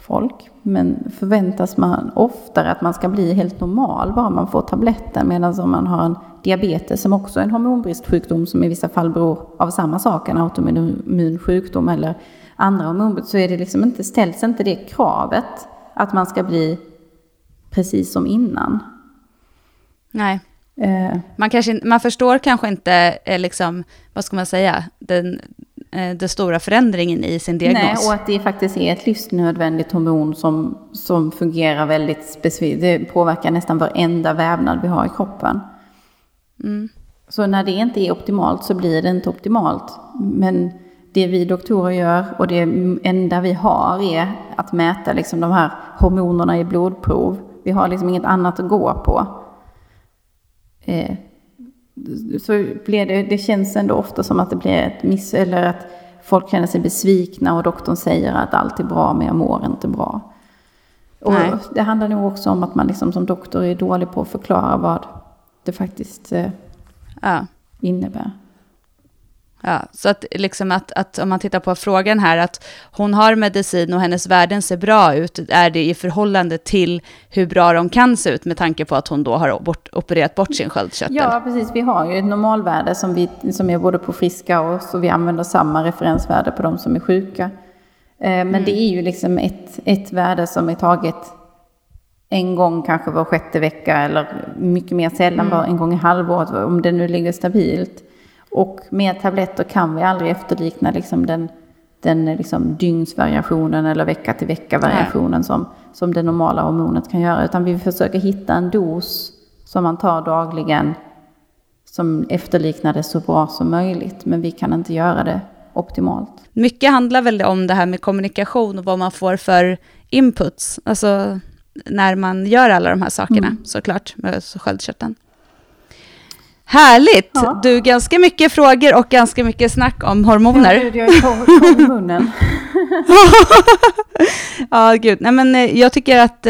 folk, men förväntas man oftare att man ska bli helt normal bara man får tabletten, medan om man har en diabetes som också är en hormonbristsjukdom som i vissa fall beror av samma sak, en autoimmun sjukdom eller andra hormonbrist, så är det liksom inte, ställs inte det kravet att man ska bli precis som innan. Nej. Eh. Man, kanske, man förstår kanske inte liksom, vad ska man säga, den den stora förändringen i sin diagnos. Nej, och att det faktiskt är ett livsnödvändigt hormon som, som fungerar väldigt specifikt. Det påverkar nästan varenda vävnad vi har i kroppen. Mm. Så när det inte är optimalt så blir det inte optimalt. Men det vi doktorer gör och det enda vi har är att mäta liksom de här hormonerna i blodprov. Vi har liksom inget annat att gå på. Eh. Så blir det, det känns ändå ofta som att det blir ett miss, eller att folk känner sig besvikna och doktorn säger att allt är bra men jag mår inte bra. Och Nej. Det handlar nog också om att man liksom som doktor är dålig på att förklara vad det faktiskt eh, ja. innebär. Ja, så att, liksom att, att om man tittar på frågan här, att hon har medicin och hennes värden ser bra ut, är det i förhållande till hur bra de kan se ut med tanke på att hon då har bort, opererat bort sin sköldkörtel? Ja, precis. Vi har ju ett normalvärde som, vi, som är både på friska och så vi använder samma referensvärde på de som är sjuka. Eh, men mm. det är ju liksom ett, ett värde som är taget en gång kanske var sjätte vecka eller mycket mer sällan, mm. var en gång i halvåret om det nu ligger stabilt. Och med tabletter kan vi aldrig efterlikna liksom den, den liksom dygnsvariationen eller vecka till vecka variationen som, som det normala hormonet kan göra. Utan vi försöker hitta en dos som man tar dagligen som efterliknar det så bra som möjligt. Men vi kan inte göra det optimalt. Mycket handlar väl om det här med kommunikation och vad man får för inputs. Alltså när man gör alla de här sakerna mm. såklart med sköldkörteln. Härligt! Ja. Du, ganska mycket frågor och ganska mycket snack om hormoner. Gud, jag är i munnen. Ja, gud. Nej, men jag tycker att,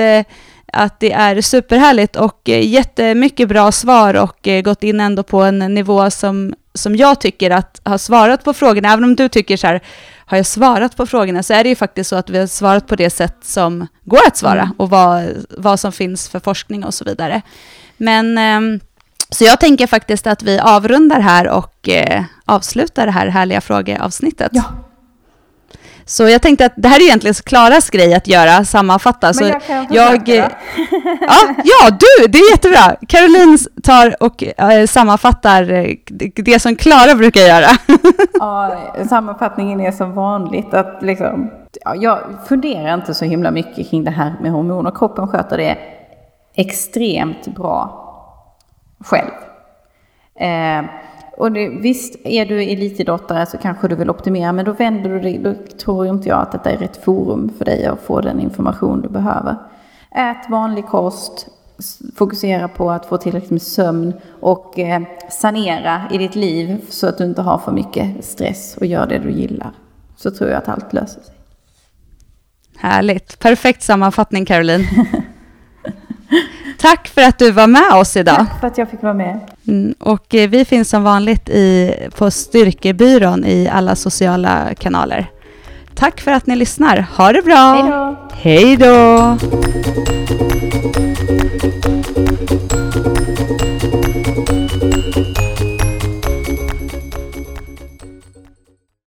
att det är superhärligt och jättemycket bra svar och gått in ändå på en nivå som, som jag tycker att har svarat på frågorna. Även om du tycker så här, har jag svarat på frågorna, så är det ju faktiskt så att vi har svarat på det sätt som går att svara mm. och vad, vad som finns för forskning och så vidare. Men... Så jag tänker faktiskt att vi avrundar här och eh, avslutar det här härliga frågeavsnittet. Ja. Så jag tänkte att det här är egentligen Claras grej att göra, sammanfatta. Men så jag kan jag, jag, ja, ja, du, det är jättebra. Caroline tar och eh, sammanfattar eh, det som Clara brukar göra. Ja, sammanfattningen är som vanligt att liksom, ja, jag funderar inte så himla mycket kring det här med hormoner. Kroppen sköter det extremt bra själv. Eh, och det, visst, är du elitidrottare så kanske du vill optimera, men då vänder du dig, då tror inte jag att detta är rätt forum för dig att få den information du behöver. Ät vanlig kost, fokusera på att få tillräckligt med sömn och eh, sanera i ditt liv så att du inte har för mycket stress, och gör det du gillar. Så tror jag att allt löser sig. Härligt. Perfekt sammanfattning, Caroline. Tack för att du var med oss idag. Tack för att jag fick vara med. Mm, och vi finns som vanligt i, på Styrkebyrån i alla sociala kanaler. Tack för att ni lyssnar. Ha det bra. Hej då. Hej då.